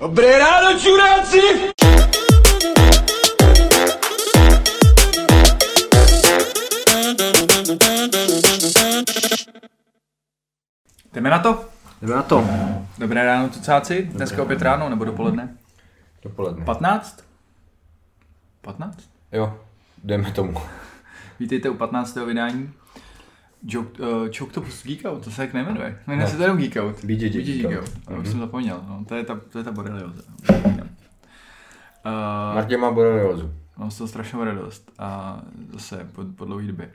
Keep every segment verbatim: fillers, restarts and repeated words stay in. Dobré ráno, čuráci! Jdeme na to? Jdeme na to. Dobré ráno, tucáci. Dneska opět ráno, nebo dopoledne? Dopoledne. patnáct? patnáct? Jo, jdeme tomu. Vítejte u patnáctého vydání. Joke, uh, Choke Topus Geekout, to se tak nejmenuje. Jmenuje ne. se to jenom Geekout. B J J F. Už jsem zapomněl, no, to je ta, to je ta borelioza. Uh, Martě má boreliozu. No, z toho strašnou radost. A zase po, po dlouhé době.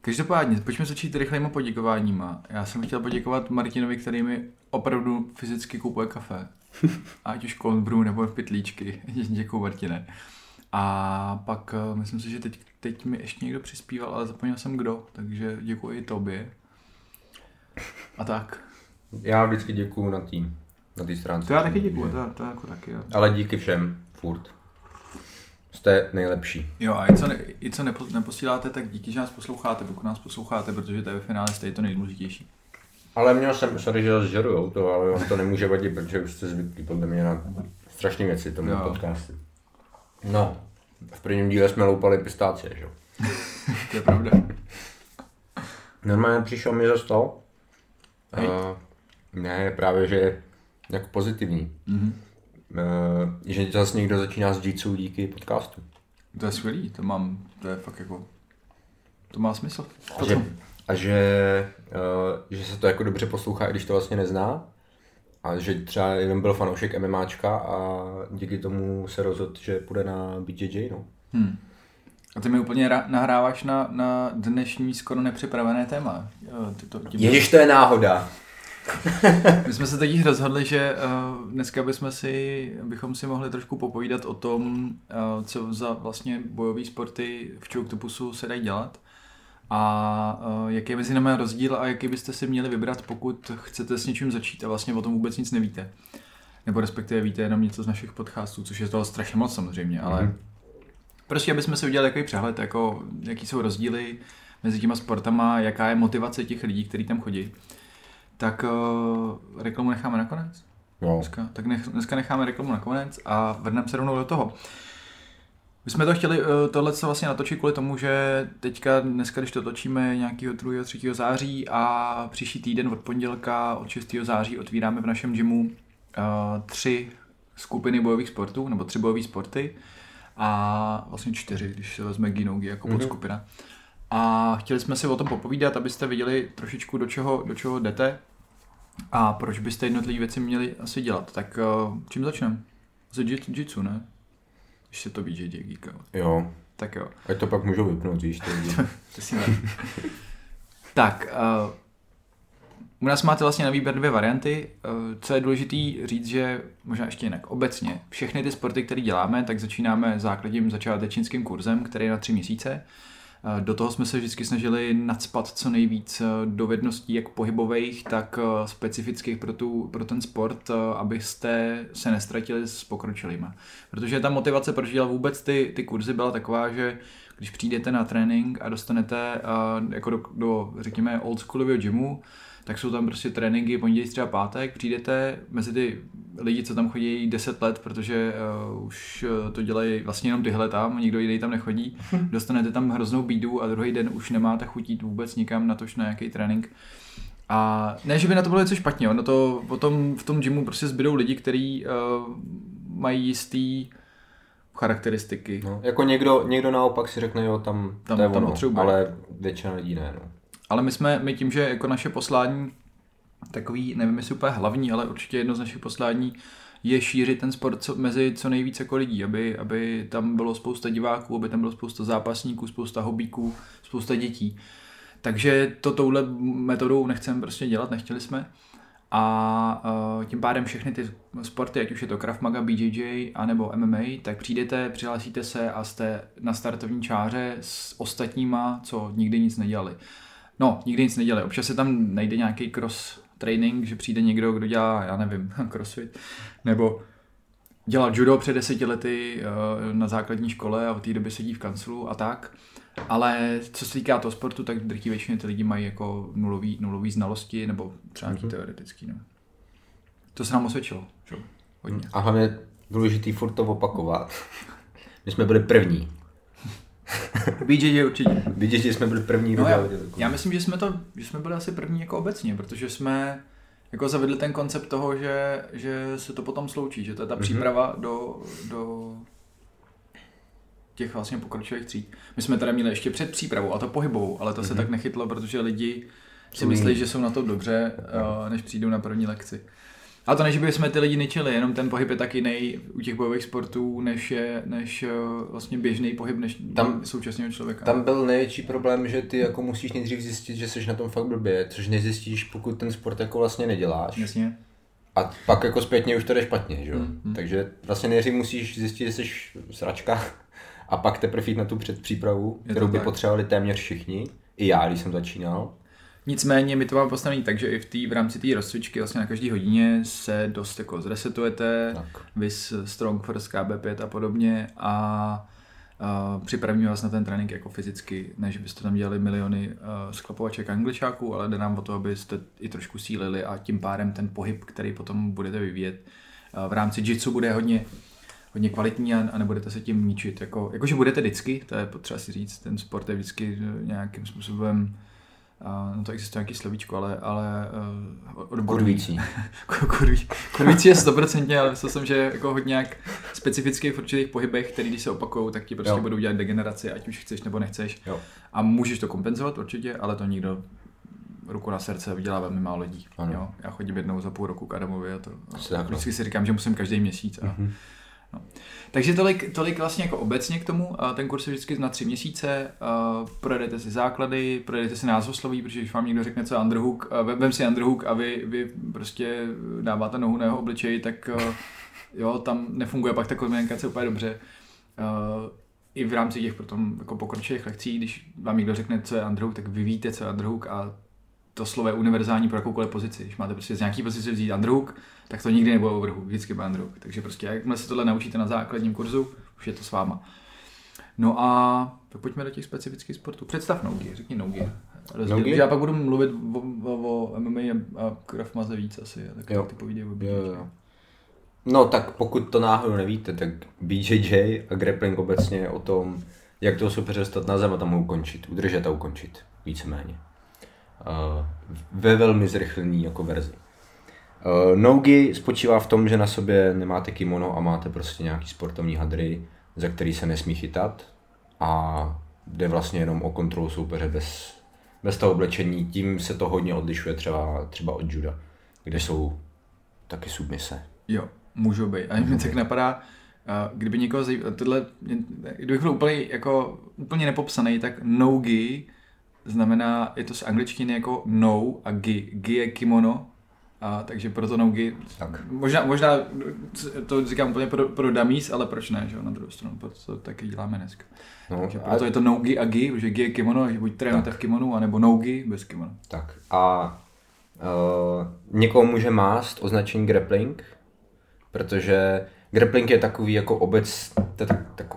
Každopádně, pojďme začít rychlejma poděkováníma. Já jsem chtěl poděkovat Martinovi, který mi opravdu fyzicky kupuje kafe. Ať už cold brew nebo v pytlíčky. Děkuju, Martine. A pak myslím si, že teď, teď mi ještě někdo přispíval, ale zapomněl jsem kdo, takže děkuji i tobě. A tak. Já vždycky děkuju na té na tý stránce. To já taky děkuju, to, to jako taky. Jo. Ale díky všem, furt. Jste nejlepší. Jo a i co, ne, i co nepo, neposíláte, tak díky, že nás posloucháte, pokud nás posloucháte, protože to je ve finále stejně to nejdůležitější. Ale měl jsem, sorry, že zžerujou to, ale on to nemůže vadit, protože už jste zvyklí podle mě na strašné věci tomu podcastu. No, v prvním díle jsme loupali pistácie, že jo? To je pravda. Normálně přišel mi za stol. Uh, ne, právě, že je jako pozitivní. Mm-hmm. Uh, že zase někdo začíná s jitsu díky podcastu. To je skvělý, to mám, to je fakt jako, to má smysl. A že, a že, uh, že se to jako dobře poslouchá, i když to vlastně nezná. A že třeba jenom byl fanoušek MMAčka a díky tomu se rozhodl, že půjde na B J J, no. Hmm. A ty mi úplně ra- nahráváš na, na dnešní skoro nepřipravené téma. Ježiš, to je náhoda. My jsme se teď rozhodli, že uh, dneska bychom si, bychom si mohli trošku popovídat o tom, uh, co za vlastně bojové sporty v Choke Topusu se dají dělat. A jaký je mezi námi rozdíl a jaký byste si měli vybrat, pokud chcete s něčím začít a vlastně o tom vůbec nic nevíte. Nebo respektive víte jenom něco z našich podcastů, což je toho strašně moc samozřejmě, ale mm-hmm. prostě abychom si udělali takový přehled, jako, jaký jsou rozdíly mezi těma sportama, jaká je motivace těch lidí, kteří tam chodí. Tak uh, reklamu necháme nakonec. No. Dneska, tak nech, dneska necháme reklamu nakonec a vrneme se rovnou do toho. My jsme to chtěli tohle se vlastně natočit kvůli tomu, že teďka dneska, když to točíme nějakého druhého, třetího září a příští týden od pondělka od šestého září otvíráme v našem gymu uh, tři skupiny bojových sportů, nebo tři bojové sporty a vlastně čtyři, když se vezme Ginogi jako mm-hmm. podskupina. A chtěli jsme si o tom popovídat, abyste viděli trošičku, do čeho, do čeho jdete a proč byste jednotlivé věci měli asi dělat. Tak uh, čím začneme? Z jitsu, ne? Když se to B J J Geek. Jo. Tak jo. Ať to pak můžou vypnout, víš, to Tak, uh, u nás máte vlastně na výběr dvě varianty. Uh, co je důležitý říct, že možná ještě jinak. Obecně všechny ty sporty, které děláme, tak začínáme základním začátečnickým kurzem, který je na tři měsíce. Uh, do toho jsme se vždycky snažili nacpat co nejvíc dovedností, jak pohybových, tak uh, specifických pro, tu, pro ten sport, uh, abyste se nestratili s pokročilýma. Protože ta motivace, proč dělat vůbec ty, ty kurzy, byla taková, že když přijdete na trénink a dostanete uh, jako do, do, řekněme, old schoolového gymu, tak jsou tam prostě tréninky pondělí, středa, pátek, přijdete mezi ty lidi, co tam chodí deset let, protože uh, už to dělají vlastně jenom tyhle tam, nikdo jiný tam nechodí, dostanete tam hroznou bídu a druhý den už nemáte chutit vůbec nikam, natož na nějaký trénink. A ne, že by na to bylo něco špatně, ono to potom v tom gymu prostě zbydou lidi, kteří uh, mají jistý charakteristiky. No, jako někdo, někdo naopak si řekne, jo, tam, tam to je tam ono, potřebuje. Ale většina lidí ne, no. Ale my jsme, my tím, že jako naše poslání takový, nevím jestli úplně hlavní, ale určitě jedno z našich poslání je šířit ten sport co, mezi co nejvíce jako lidí, aby, aby tam bylo spousta diváků, aby tam bylo spousta zápasníků, spousta hobíků, spousta dětí. Takže to touhle metodou nechceme prostě dělat, nechtěli jsme. A uh, tím pádem všechny ty sporty, ať už je to Krav Maga, B J J anebo M M A, tak přijdete, přihlásíte se a jste na startovní čáře s ostatníma, co nikdy nic nedělali. No, nikdy nic nedělej. Občas se tam najde nějaký cross training, že přijde někdo, kdo dělá, já nevím, crossfit, nebo dělal judo před deseti lety na základní škole a od té doby sedí v kanclu a tak. Ale co se týká toho sportu, tak drtí většině ty lidi mají jako nulový, nulový znalosti nebo třeba nějaký teoretický. No. To se nám osvědčilo. Že? Hodně. A hlavně důležitý furt to opakovat. My jsme byli první. B J J určitě. B J J jsme byli první. No já, já myslím, že jsme, to, že jsme byli asi první jako obecně, protože jsme jako zavedli ten koncept toho, že, že se to potom sloučí, že to je ta mm-hmm. příprava do, do těch vlastně pokročilých tříd. My jsme teda měli ještě před přípravou a to pohybovou, ale to mm-hmm. se tak nechytlo, protože lidi si myslí, že jsou na to dobře, než přijdou na první lekci. A to než by jsme ty lidi ničili, jenom ten pohyb je tak jiný u těch bojových sportů, než je než vlastně běžný pohyb než tam, současného člověka. Tam byl největší problém, že ty jako musíš nejdřív zjistit, že jsi na tom fakt blbě, což nezjistíš, pokud ten sport jako vlastně neděláš. Jasně. A pak jako zpětně už to jde špatně, že jo? Mm-hmm. Takže vlastně nejdřív musíš zjistit, že jsi sračka a pak teprve jít na tu předpřípravu, kterou by tak potřebovali téměř všichni, i já, když jsem začínal. Nicméně my to máme postavený tak, že i v, tý, v rámci té rozcvičky vlastně na každý hodině se dost jako zresetujete, vys Strong First, K B pět a podobně a uh, připravíme vás na ten trénink jako fyzicky, než byste tam dělali miliony uh, sklapovaček a angličáků, ale jde nám o to, abyste i trošku sílili a tím pádem ten pohyb, který potom budete vyvíjet uh, v rámci jitsu bude hodně, hodně kvalitní a, a nebudete se tím ničit. Jako, jakože budete vždycky, to je potřeba si říct, ten sport je vždycky nějakým způsobem no to existuje nějaký slovíčko, ale, ale uh, kurvící. Kurví, kurvící je sto procent, ale myslel jsem, že jako hodně jak specifický v určitých pohybech, který když se opakujou, tak ti prostě jo. budou dělat degeneraci, ať už chceš nebo nechceš. Jo. A můžeš to kompenzovat určitě, ale to nikdo ruku na srdce vydělá velmi málo lidí. Jo? Já chodím jednou za půl roku k Adamovi a to a vždycky si říkám, že musím každý měsíc. A, mm-hmm. no. Takže tolik, tolik vlastně jako obecně k tomu, ten kurz je vždycky na tři měsíce, projedete si základy, projedete si názvosloví, protože když vám někdo řekne, co je underhook, vem si underhook a vy, vy prostě dáváte nohu na jeho obličej, tak jo, tam nefunguje pak ta komunikace úplně dobře. I v rámci těch potom jako pokročilých lekcí, když vám někdo řekne, co je underhook, tak vy víte, co je underhook a to slovo je univerzální pro jakoukoliv pozici. Když máte prostě z nějaký pozice vzít underhook, tak to nikdy nebude overhook, vždycky bude underhook. Takže prostě jakmile se tohle naučíte na základním kurzu, už je to s váma. No a tak pojďme do těch specifických sportů. Představ no-gi, řekni no-gi. No já pak budu mluvit o, o, o M M A a Krav Maze víc asi, tak ty povídej o B J J. No tak pokud to náhodou nevíte, tak B J J a grappling obecně o tom, jak toho soupeře dostat na zem a tam ho ukončit, udržet a ukončit, víceméně. Uh, ve velmi zrychlený jako verzi. Uh, no-gi spočívá v tom, že na sobě nemáte kimono a máte prostě nějaký sportovní hadry, za který se nesmí chytat a jde vlastně jenom o kontrolu soupeře bez, bez toho oblečení. Tím se to hodně odlišuje třeba, třeba od juda, kde jsou taky submise. Jo, můžou být. A mi tak napadá, uh, kdyby někoho zajímalo, tohle, kdybych byl úplně, jako, úplně nepopsaný, tak no-gi znamená, je to z angličtiny jako no a gi. Gi je kimono, a takže proto no gi. Tak. Možná, možná to říkám úplně pro, pro dummies, ale proč ne, že jo, na druhou stranu, proto taky děláme dneska. No, takže proto a je to no gi a gi, že gi je kimono, že buď trénujete v kimonu, anebo no gi bez kimono. Tak a uh, někoho může mást označení grappling, protože grappling je takový jako obec,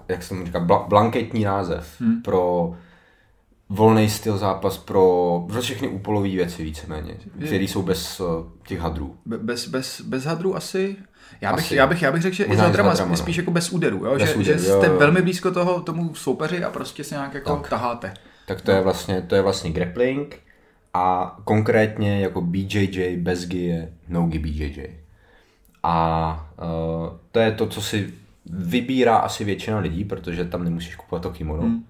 jak se tomu říká, blanketní název pro volný styl zápas pro, pro všechny úpolové věci víceméně, které jsou bez uh, těch hadrů. Be, bez, bez, bez hadrů asi? Já bych, asi. Já bych, já bych řekl, že i s hadrama spíš no. jako bez úderů, jo? Bez že, úder, že jste jo. velmi blízko toho, tomu soupeři a prostě se nějak jako tak taháte. Tak to, no. je vlastně, to je vlastně grappling a konkrétně jako B J J bez gi je no-gi B J J. A uh, to je to, co si vybírá asi většina lidí, protože tam nemusíš kupovat to kimono. Hmm.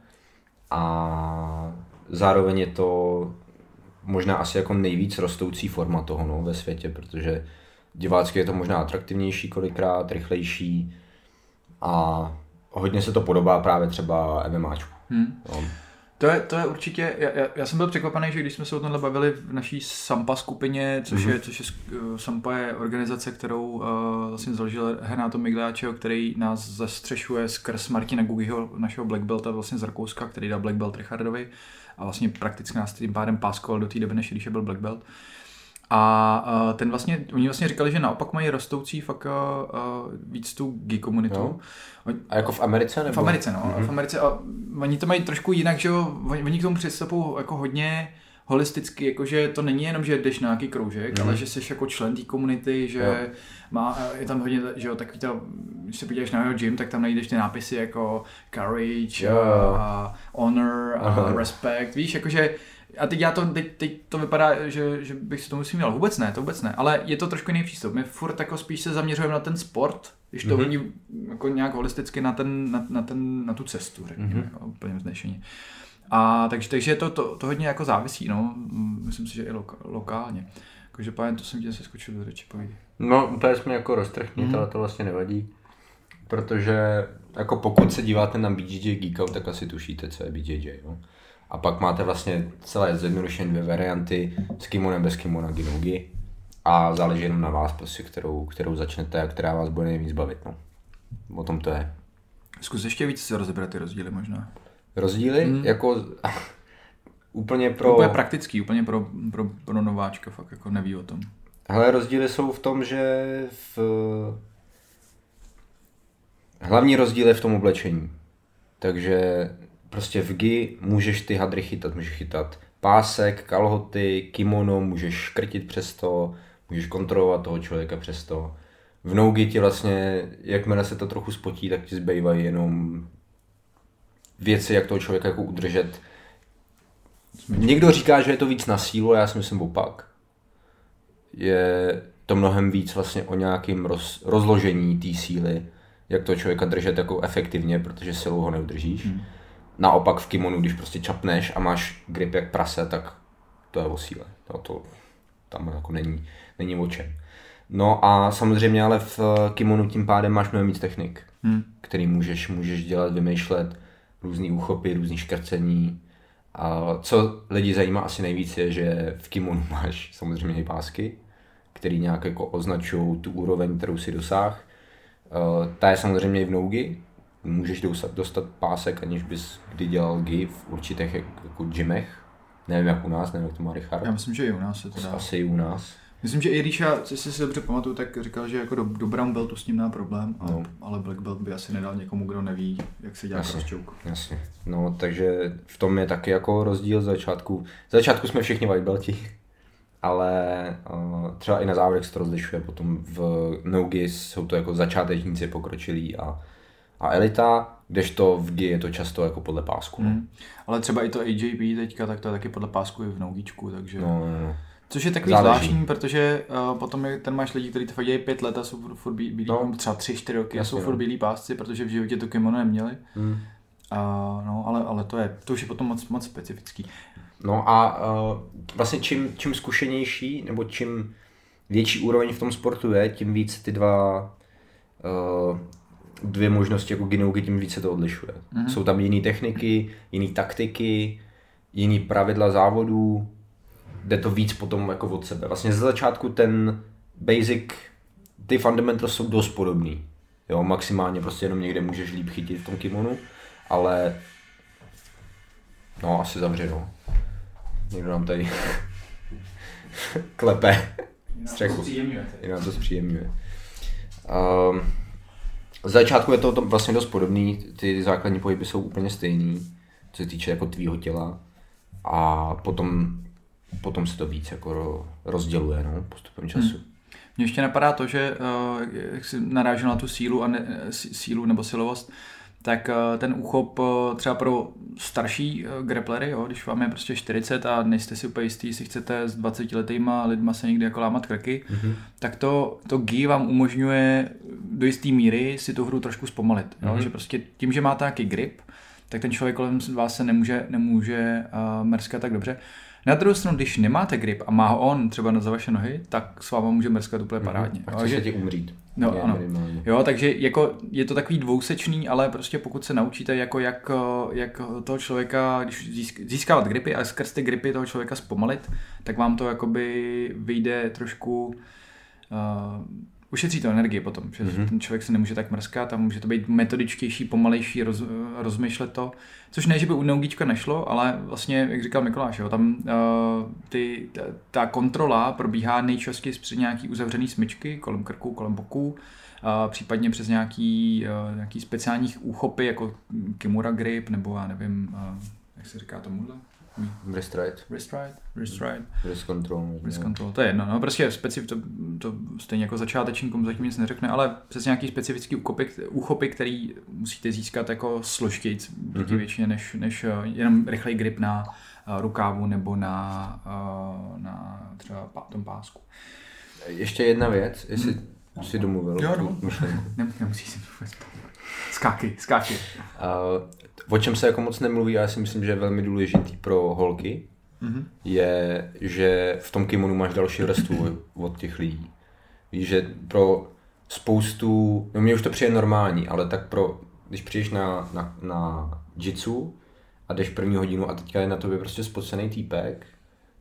A zároveň je to možná asi jako nejvíc rostoucí forma toho no, ve světě, protože divácky je to možná atraktivnější kolikrát, rychlejší a hodně se to podobá právě třeba MMAčku. Hmm. No. To, je, to je určitě, já, já jsem byl překvapený, že když jsme se o tomhle bavili v naší Sampa skupině, což mm-hmm. je, což je, Sampa je organizace, kterou uh, vlastně založil Hernáto Migliáčeho, který nás zastřešuje skrz Martina Gugiho, našeho black belta vlastně z Rakouska, který dal black belt Richardovi a vlastně prakticky nás tím pádem páskoval do té doby, než když byl black belt. A ten vlastně, oni vlastně říkali, že naopak mají rostoucí fakt uh, víc tu gay komunitu. No. A jako v Americe? Nebo? V Americe, no. Mm-hmm. V Americe a oni to mají trošku jinak, že jo, oni k tomu přistupují jako hodně, holisticky, jakože to není jenom, že jdeš na nějaký kroužek, mm. ale že jsi jako člen té komunity, že jo. Má, je tam hodně, že jo, takový to, když se podíváš na jeho gym, tak tam najdeš ty nápisy jako courage jo. a honor a Aha. respect, víš, jakože a teď, já to, teď, teď to vypadá, že, že bych si to musím dělat. Vůbec ne, to vůbec ne, ale je to trošku jiný přístup. My furt jako spíš se zaměřujeme na ten sport, když to mm-hmm. hodí jako nějak holisticky na, ten, na, na, ten, na tu cestu, řekněme, mm-hmm. jako, úplně vznešeně. A takže, takže to, to, to hodně jako závisí, no, myslím si, že i loka, lokálně. Každopádně to jsem tě seskočil do řeči, povídej. No, úplně jsme jako roztrhní, mm-hmm. ale to vlastně nevadí, protože jako pokud se díváte na B J J Geekout, tak asi tušíte, co je B J J, jo. A pak máte vlastně celé zjednodušené dvě varianty s kimonem, bez kimona, gi-no-gi a záleží jenom na vás, prostě, kterou, kterou začnete a která vás bude nejvíc bavit. No. O tom to je. Zkus ještě víc se rozebrat ty rozdíly možná. Rozdíly? Mm. Jako úplně pro... Úplně praktický, úplně pro, pro, pro nováčka, fakt jako neví o tom. Hele, rozdíly jsou v tom, že v... Hlavní rozdíl je v tom oblečení. Takže... Prostě v gi můžeš ty hadry chytat, můžeš chytat pásek, kalhoty, kimono, můžeš škrtit přes to, můžeš kontrolovat toho člověka přes to. V no-gi ti vlastně, jakmile se to trochu spotí, tak ti zbývají jenom věci, jak toho člověka jako udržet. Někdo říká, že je to víc na sílu, já si myslím opak. Je to mnohem víc vlastně o nějakém roz, rozložení té síly, jak toho člověka držet jako efektivně, protože silou ho neudržíš. Hmm. Naopak v kimonu, když prostě čapneš a máš grip jak prase, tak to je o síle. To, to tam jako není, není o čem. No a samozřejmě ale v kimonu tím pádem máš mnohem víc technik, hmm. který můžeš, můžeš dělat, vymýšlet, různý úchopy, různý škrcení. A co lidi zajímá asi nejvíc je, že v kimonu máš samozřejmě i pásky, který nějak jako označují tu úroveň, kterou si dosáh. Ta je samozřejmě i v no-gi. Můžeš dostat, dostat pásek, aniž bys kdy dělal gi v určitých jako gymech. Nevím jak u nás, nevím jak to má Richard. Já myslím, že i u nás je to dá. Asi i u nás. Myslím, že i Ríša, jestli si dobře pamatuju, tak říkal, že jako do, do brown beltu s ním má problém, no. a, ale black belt by asi nedal někomu, kdo neví, jak se dělá cross-choke. Jasně, no takže v tom je taky jako rozdíl z začátku. Z začátku jsme všichni white belti, ale uh, třeba i na závěrech se to rozlišuje, potom v no-gi jsou to jako začátečníci pokročilí a A elita, kdežto v gi je to často jako podle pásku. Hmm. Ale třeba i to A J B teďka, tak to je taky podle pásku i v nogičku, takže... No, no, no. Což je takový zvláštní, protože uh, potom je, ten máš lidi, kteří to fakt dělají pět let a jsou furt bílí, no. třeba tři, čtyři roky, jasně, a jsou furt no. bílí pásci, protože v životě to kimono neměli. Hmm. Uh, no, ale, ale to je, to už je potom moc, moc specifický. No a uh, vlastně čím, čím zkušenější, nebo čím větší úroveň v tom sportu je, tím víc ty dva... Uh, dvě možnosti jako gi-no-gi, tím více to odlišuje. Mm-hmm. Jsou tam jiné techniky, jiné taktiky, jiné pravidla závodů, jde to víc potom jako od sebe. Vlastně ze začátku ten basic, ty fundamentals jsou dost podobný. Jo, maximálně prostě jenom někde můžeš líp chytit v tom kimonu, ale no asi zavřeno. Někdo nám tady klepe střechu. Jinak to zpříjemňuje. Um, Z začátku je to vlastně dost podobný, ty základní pohyby jsou úplně stejný, co se týče jako tvýho těla, a potom, potom se to víc jako rozděluje, no, postupem času. Hmm. Mně ještě napadá to, že jak jsi narážel na tu sílu, a ne, sílu nebo silovost, tak ten úchop třeba pro starší grapplery, jo, když vám je prostě čtyřicet a nejste si úplně jistý, jestli chcete s dvacetiletýma lidma se někdy jako lámat krky, mm-hmm. tak to, to gi vám umožňuje do jisté míry si tu hru trošku zpomalit. Mm-hmm. Jo, že prostě tím, že máte nějaký grip, tak ten člověk kolem vás se nemůže, nemůže uh, mrskat tak dobře. Na druhou stranu, když nemáte grip a má ho on třeba na za vaše nohy, tak s váma může mrskat úplně parádně. Mm-hmm. A chceš ti umřít. No, je, ano. Jo, takže jako je to takový dvousečný, ale prostě pokud se naučíte, jako jak, jak toho člověka, když získávat gripy a skrz ty gripy toho člověka zpomalit, tak vám to jakoby vyjde trošku, uh, ušetří to energii potom, že mm-hmm. ten člověk se nemůže tak mrskat a může to být metodičtější, pomalejší, roz, rozmyšlet to, což ne, že by u nogička nešlo, ale vlastně, jak říkal Mikuláš, jo, tam uh, ty, ta, ta kontrola probíhá nejčastěji přes nějaký uzavřený smyčky, kolem krku, kolem boků, uh, případně přes nějaký, uh, nějaký speciální úchopy, jako kimura grip, nebo já nevím, uh, jak se říká tomuhle? Wrist right. Wrist right, wrist right. Wrist control. Wrist control, to je jedno. No, prostě specif, to, to stejně jako začátečníkům zatím nic neřekne, ale přes nějaký specifický úchopy, úchopy který musíte získat jako složitějc mm-hmm. většině, než, než jenom rychlej grip na rukávu nebo na, na třeba tom pásku. Ještě jedna věc, jestli mm. si domluvil. Jo, domluvil. Myšlenku. Nem, nemusíš si vůbec. Skáky, skáky. Uh, o čem se jako moc nemluví, já si myslím, že je velmi důležitý pro holky, mm-hmm. je, že v tom kimonu máš další vrstvu od těch lidí. Víš, že pro spoustu, no mně už to přijde normální, ale tak pro, když přijdeš na, na, na jitsu a jdeš první hodinu a teďka je na tobě prostě spocený týpek,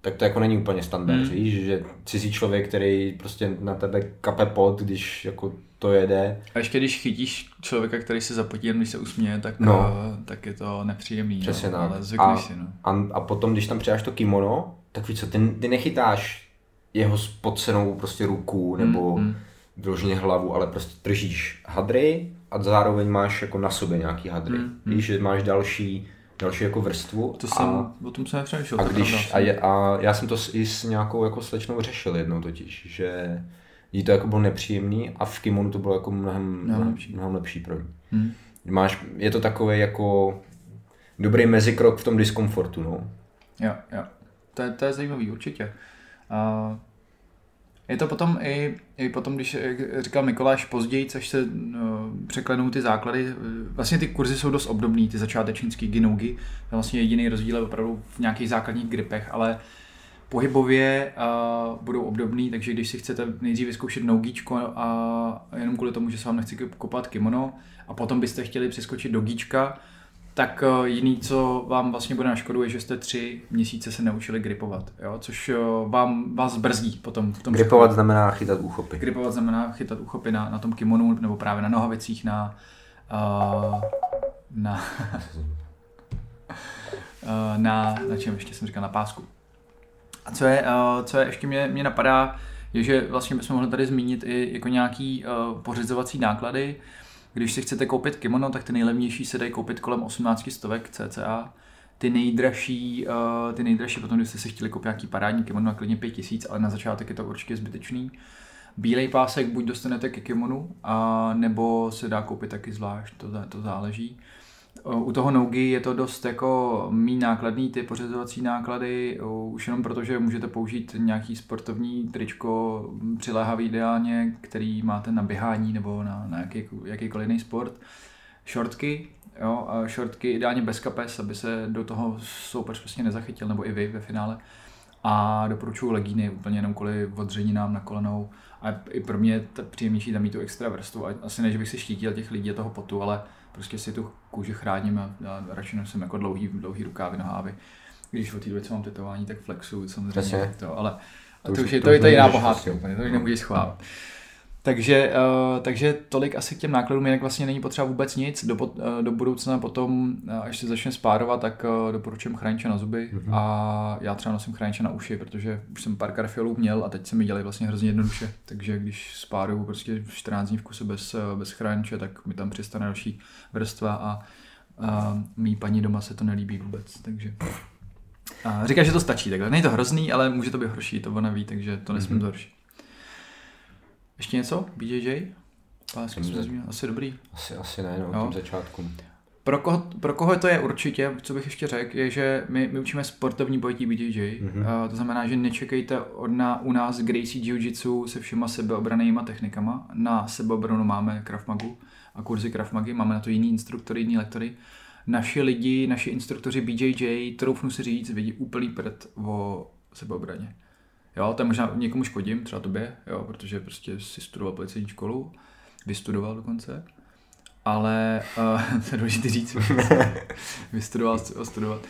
tak to jako není úplně standard, mm. víš, že cizí člověk, který prostě na tebe kape pot, když jako to jede. A ještě když chytíš člověka, který se zapotí, když se usměje, tak, no. tak je to nepříjemný, přesně no, tak. Ale zvykneš si. No. A, a potom, když tam přidáš to kimono, tak víš co, ty, ty nechytáš jeho spocenou prostě ruku nebo mm. vyloženě hlavu, ale prostě držíš hadry a zároveň máš jako na sobě nějaký hadry, mm. víš, že máš další další jako vrstvu. To jsem, a, o tom jsem nepřemýšlel. A, když, a, je, a já jsem to s, i s nějakou jako slečnou řešil jednou totiž, že jí to jako bylo nepříjemný a v kimonu to bylo jako mnohem, no, lepší. mnohem lepší pro ní. Hmm. Máš, je to takový jako dobrý mezikrok v tom diskomfortu. No? Jo, jo. To, to je zajímavý určitě. Uh... Je to potom i, i potom, když říkal Mikuláš později, až se no, překlenou ty základy, vlastně ty kurzy jsou dost obdobný, ty začátečnický ginogi, vlastně jediný rozdíl je opravdu v nějakých základních gripech, ale pohybově uh, budou obdobný, takže když si chcete nejdřív vyzkoušet nougíčko a jenom kvůli tomu, že se vám nechci kopat kimono a potom byste chtěli přeskočit do gíčka, tak jiný, co vám vlastně bude na škodu, je, že jste tři měsíce se neučili gripovat, jo? Což vám, vás brzdí potom. V tom gripovat školu. Znamená chytat úchopy. Gripovat znamená chytat úchopy na, na tom kimonu, nebo právě na nohavicích, na... Uh, na, na, na... Na čem ještě jsem říkal, na pásku. A co je, uh, co je ještě mě, mě napadá, je, že vlastně bychom mohli tady zmínit i jako nějaký uh, pořizovací náklady. Když si chcete koupit kimono, tak ty nejlevnější se dají koupit kolem osmnáct stovek cca. Ty nejdražší, ty nejdražší potom, když jste si chtěli koupit nějaký parádní kimono, a klidně pět tisíc, ale na začátek je to určitě zbytečný. Bílej pásek buď dostanete ke kimonu, a nebo se dá koupit taky zvlášť, to, to záleží. U toho nogi je to dost jako méně nákladný, ty pořizovací náklady, už jenom proto, že můžete použít nějaký sportovní tričko, přiléhavý ideálně, který máte na běhání nebo na, na jaký, jakýkoliv jiný sport. Šortky, jo, a šortky ideálně bez kapes, aby se do toho soupeř prostě nezachytil, nebo i vy ve finále. A doporučuji legíny, úplně jenom kvůli odřeninám na kolenou. A i pro mě je příjemnější tam mít tu extra vrstvu. Asi ne, že bych si štítil těch lidí a toho potu, ale prostě si tu kůži chráním a, a radši jsem jako dlouhý, dlouhý rukávy, nohávy. Když od té doby, co mám tetování, tak flexu samozřejmě to, ale to, to už je to, to, je to jiná pohádka, úplně, to už nemůžeš schovávat. Takže, uh, takže tolik asi k těm nákladům, jinak vlastně není potřeba vůbec nic. Do, uh, do budoucna potom, uh, až se začne spárovat, tak uh, doporučujem chrániče na zuby mm-hmm. a já třeba nosím chrániče na uši, protože už jsem pár karfiolů měl a teď se mi dělají vlastně hrozně jednoduše. Takže když spáruju prostě čtrnáct dní v kuse bez, bez chrániče, tak mi tam přistane další vrstva a uh, mý paní doma se to nelíbí vůbec. Takže... Uh, říká, že to stačí takhle. Není to hrozný, ale může to být horší, to ona ví, takže to nesmím mm-hmm. horší. Ještě něco? B J J? Pásky asi dobrý. Asi, asi ne, no, no. Tom začátku. Pro koho, pro koho to je určitě, co bych ještě řekl, je, že my, my učíme sportovní bojití B J J. Mm-hmm. Uh, to znamená, že nečekejte od na, u nás Gracie Jiu-Jitsu se všema sebeobranýma technikama. Na sebeobranu máme Krav Magu a kurzy Krav Magy, máme na to jiný instruktory, jiný lektory. Naši lidi, naši instruktoři B J J, troufnu si říct, vidí úplný prd o sebeobraně. Jo, tam možná někomu škodím, třeba tobě, jo, protože prostě si studoval policejní školu, vystudoval dokonce, ale, uh, to je důležité říct, vystudoval, studovat,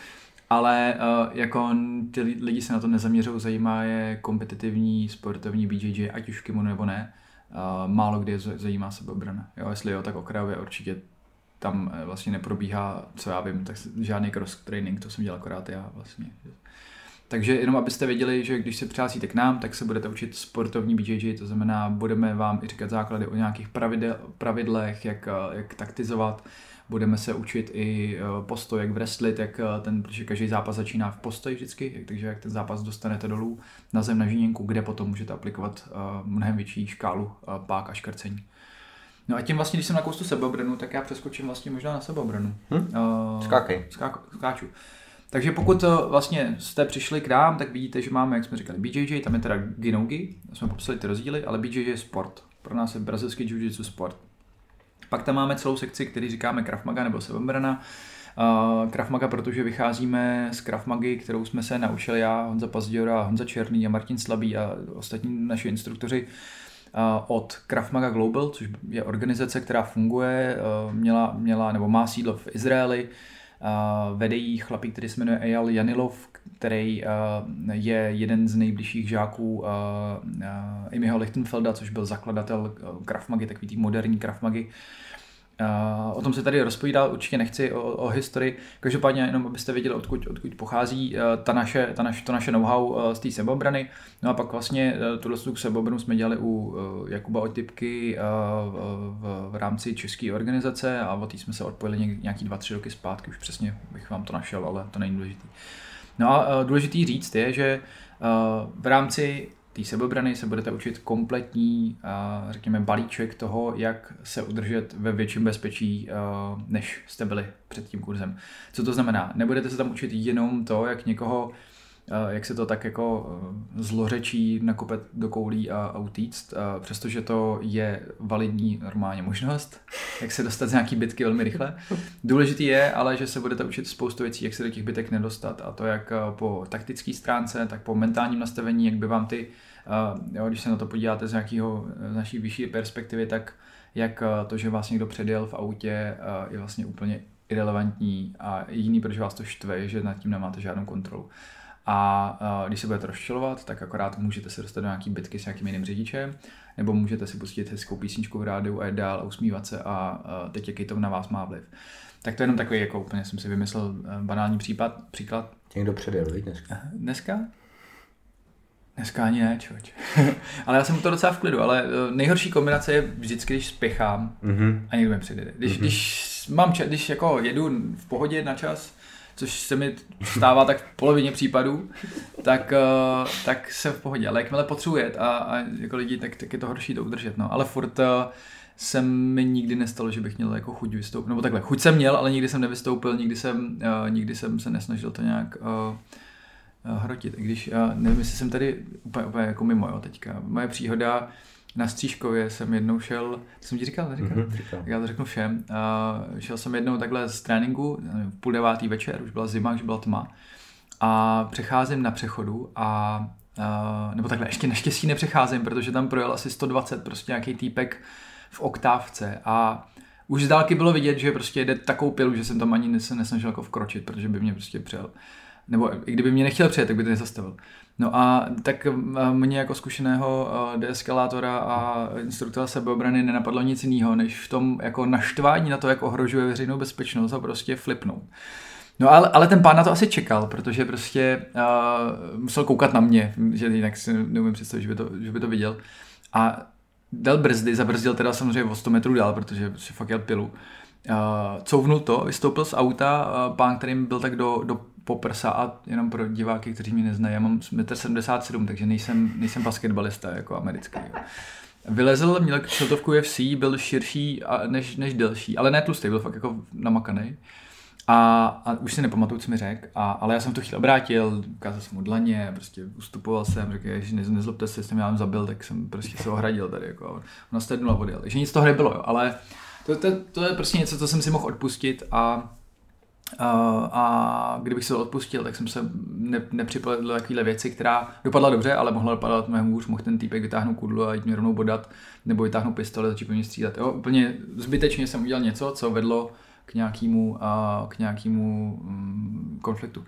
ale uh, jako ty lidi se na to nezaměřují, zajímá je kompetitivní, sportovní B J J, ať už kimono nebo ne, uh, málo kdy je zajímá sebeobrana, jo, jestli jo, tak okrajově určitě tam vlastně neprobíhá, co já vím, tak žádný cross training, to jsem dělal akorát já vlastně. Takže jenom abyste věděli, že když se přihlásíte k nám, tak se budete učit sportovní B J J, to znamená, budeme vám i říkat základy o nějakých pravidel, pravidlech, jak, jak taktizovat, budeme se učit i postoj, jak wrestlit, jak ten, protože každý zápas začíná v postoji vždycky, takže jak ten zápas dostanete dolů na zem na žíněnku, kde potom můžete aplikovat mnohem větší škálu pák a škrcení. No a tím vlastně, když jsem na koustu sebeobranu, tak já přeskočím vlastně možná na sebeobranu. Hm? Skákej. Skáku, skáču. Takže pokud vlastně jste přišli k nám, tak vidíte, že máme, jak jsme říkali, B J J, tam je teda Ginogi, jsme popsali ty rozdíly, ale B J J je sport. Pro nás je brazilský jiu-jitsu sport. Pak tam máme celou sekci, který říkáme Krav Maga nebo sebeobrana. Uh, Krav Maga, protože vycházíme z Krav Magy, kterou jsme se naučili já, Honza Pazděra, Honza Černý a Martin Slabý a ostatní naši instruktoři od Krav Maga Global, což je organizace, která funguje, měla, měla nebo má sídlo v Izraeli. Vede jí chlapík, který se jmenuje Eyal Janilov, který je jeden z nejbližších žáků Amyho Lichtenfelda, což byl zakladatel Krav Magy, takový tý moderní Krav Magy. O tom se tady rozpovídá, určitě nechci o, o historii. Každopádně jenom abyste věděli, odkud, odkud pochází ta naše, ta naš, to naše know-how z té sebeobrany. No a pak vlastně tuto sebeobranu jsme dělali u Jakuba Otipky v, v rámci české organizace a o té jsme se odpojili nějaký dva, tři roky zpátky, už přesně bych vám to našel, ale to není důležitý. No a důležitý říct je, že v rámci té sebeobrany se budete učit kompletní, řekněme, balíček toho, jak se udržet ve větším bezpečí, než jste byli před tím kurzem. Co to znamená? Nebudete se tam učit jenom to, jak někoho, jak se to tak jako zlořečí, nakopet do koulí a, a utíct, přestože to je validní normálně možnost, jak se dostat z nějaký bitky velmi rychle. Důležitý je ale, že se budete učit spoustu věcí, jak se do těch bitek nedostat, a to jak po taktické stránce, tak po mentálním nastavení, jak by vám ty, jo, když se na to podíváte z nějakého, z naší vyšší perspektivy, tak jak to, že vás někdo předjel v autě, je vlastně úplně irelevantní a jediný, protože vás to štve, že nad tím nemáte žádnou kontrolu. A když se budete rozčilovat, tak akorát můžete se dostat do nějaký bitky s nějakým jiným řidičem, nebo můžete si pustit hezkou písničku v rádiu a jít dál a usmívat se a teď jaký to na vás má vliv. Tak to je jenom takový, jako úplně jsem si vymyslel banální případ, příklad. Někdo předjel, víš, dneska? Dneska? Dneska ani ne, čoč. Ale já jsem u toho docela v klidu, ale nejhorší kombinace je vždycky, když spěchám mm-hmm. a někdo mi předjede. Když, mm-hmm. když, mám čas, když jako jedu v pohodě na čas, což se mi stává tak v polovině případů, tak, tak jsem v pohodě. Ale jakmile potřebuji jet a, a jako lidi, tak, tak je to horší to udržet. No. Ale furt se mi nikdy nestalo, že bych měl jako chuť vystoupit. Nebo takhle, chuť jsem měl, ale nikdy jsem nevystoupil, nikdy jsem, nikdy jsem se nesnažil to nějak uh, hrotit. I když, uh, nevím, jestli jsem tady úplně, úplně jako mimo, jo, teďka. Moje příhoda na Stříškově jsem jednou šel, co jsem ti říkal, neříkal? Mm-hmm. Já to řeknu všem. Uh, šel jsem jednou takhle z tréninku, v půl devátý večer, už byla zima, už byla tma. A přecházím na přechodu a, uh, nebo takhle, ještě naštěstí nepřecházím, protože tam projel asi sto dvacet, prostě nějaký týpek v oktávce a už z dálky bylo vidět, že prostě jede takovou pilu, že jsem tam ani se nesnažil jako vkročit, protože by mě prostě přijel. Nebo i kdyby mě nechtěl přijet, tak by to nezastavil. No a tak mě jako zkušeného deeskalátora a instruktora sebeobrany nenapadlo nic jiného, než v tom jako naštvání na to, jak ohrožuje veřejnou bezpečnost, a prostě flipnout. No ale, ale ten pán na to asi čekal, protože prostě uh, musel koukat na mě, že jinak si neumím představit, že by to, že by to viděl. A dal brzdy, zabrzdil teda samozřejmě o sto metrů dál, protože si fakt jel pilu. Uh, couvnul to, vystoupil z auta, uh, pán, kterým byl tak do, do po prsa, a jenom pro diváky, kteří mě neznají, já mám metr sedmdesát sedm, takže nejsem, nejsem basketbalista jako americký. Jo. Vylezl, měl šiltovku U F C, byl širší a než, než delší, ale ne tlustý, byl fakt jako namakanej. A, a už si nepamatuju, co mi řekl, ale já jsem v tu chvíli obrátil, ukázal jsem mu dlaně, prostě ustupoval jsem, řekl, že nez, nezlobte se, jestli mě vám zabil, tak jsem prostě se ohradil tady. Jako. Ona stednula a odjel, že nic toho nebylo, jo. Ale to, to, to je prostě něco, co jsem si mohl odpustit. A Uh, a kdybych se to odpustil, tak jsem se ne, nepřipadl do takovéhle věci, která dopadla dobře, ale mohla dopadat mnohem hůř, mohl ten týpek vytáhnout kudlu a jít mě rovnou bodat, nebo vytáhnout pistoli a začít po mě střílet. Jo, úplně zbytečně jsem udělal něco, co vedlo k nějakému, uh, k nějakému um, konfliktu.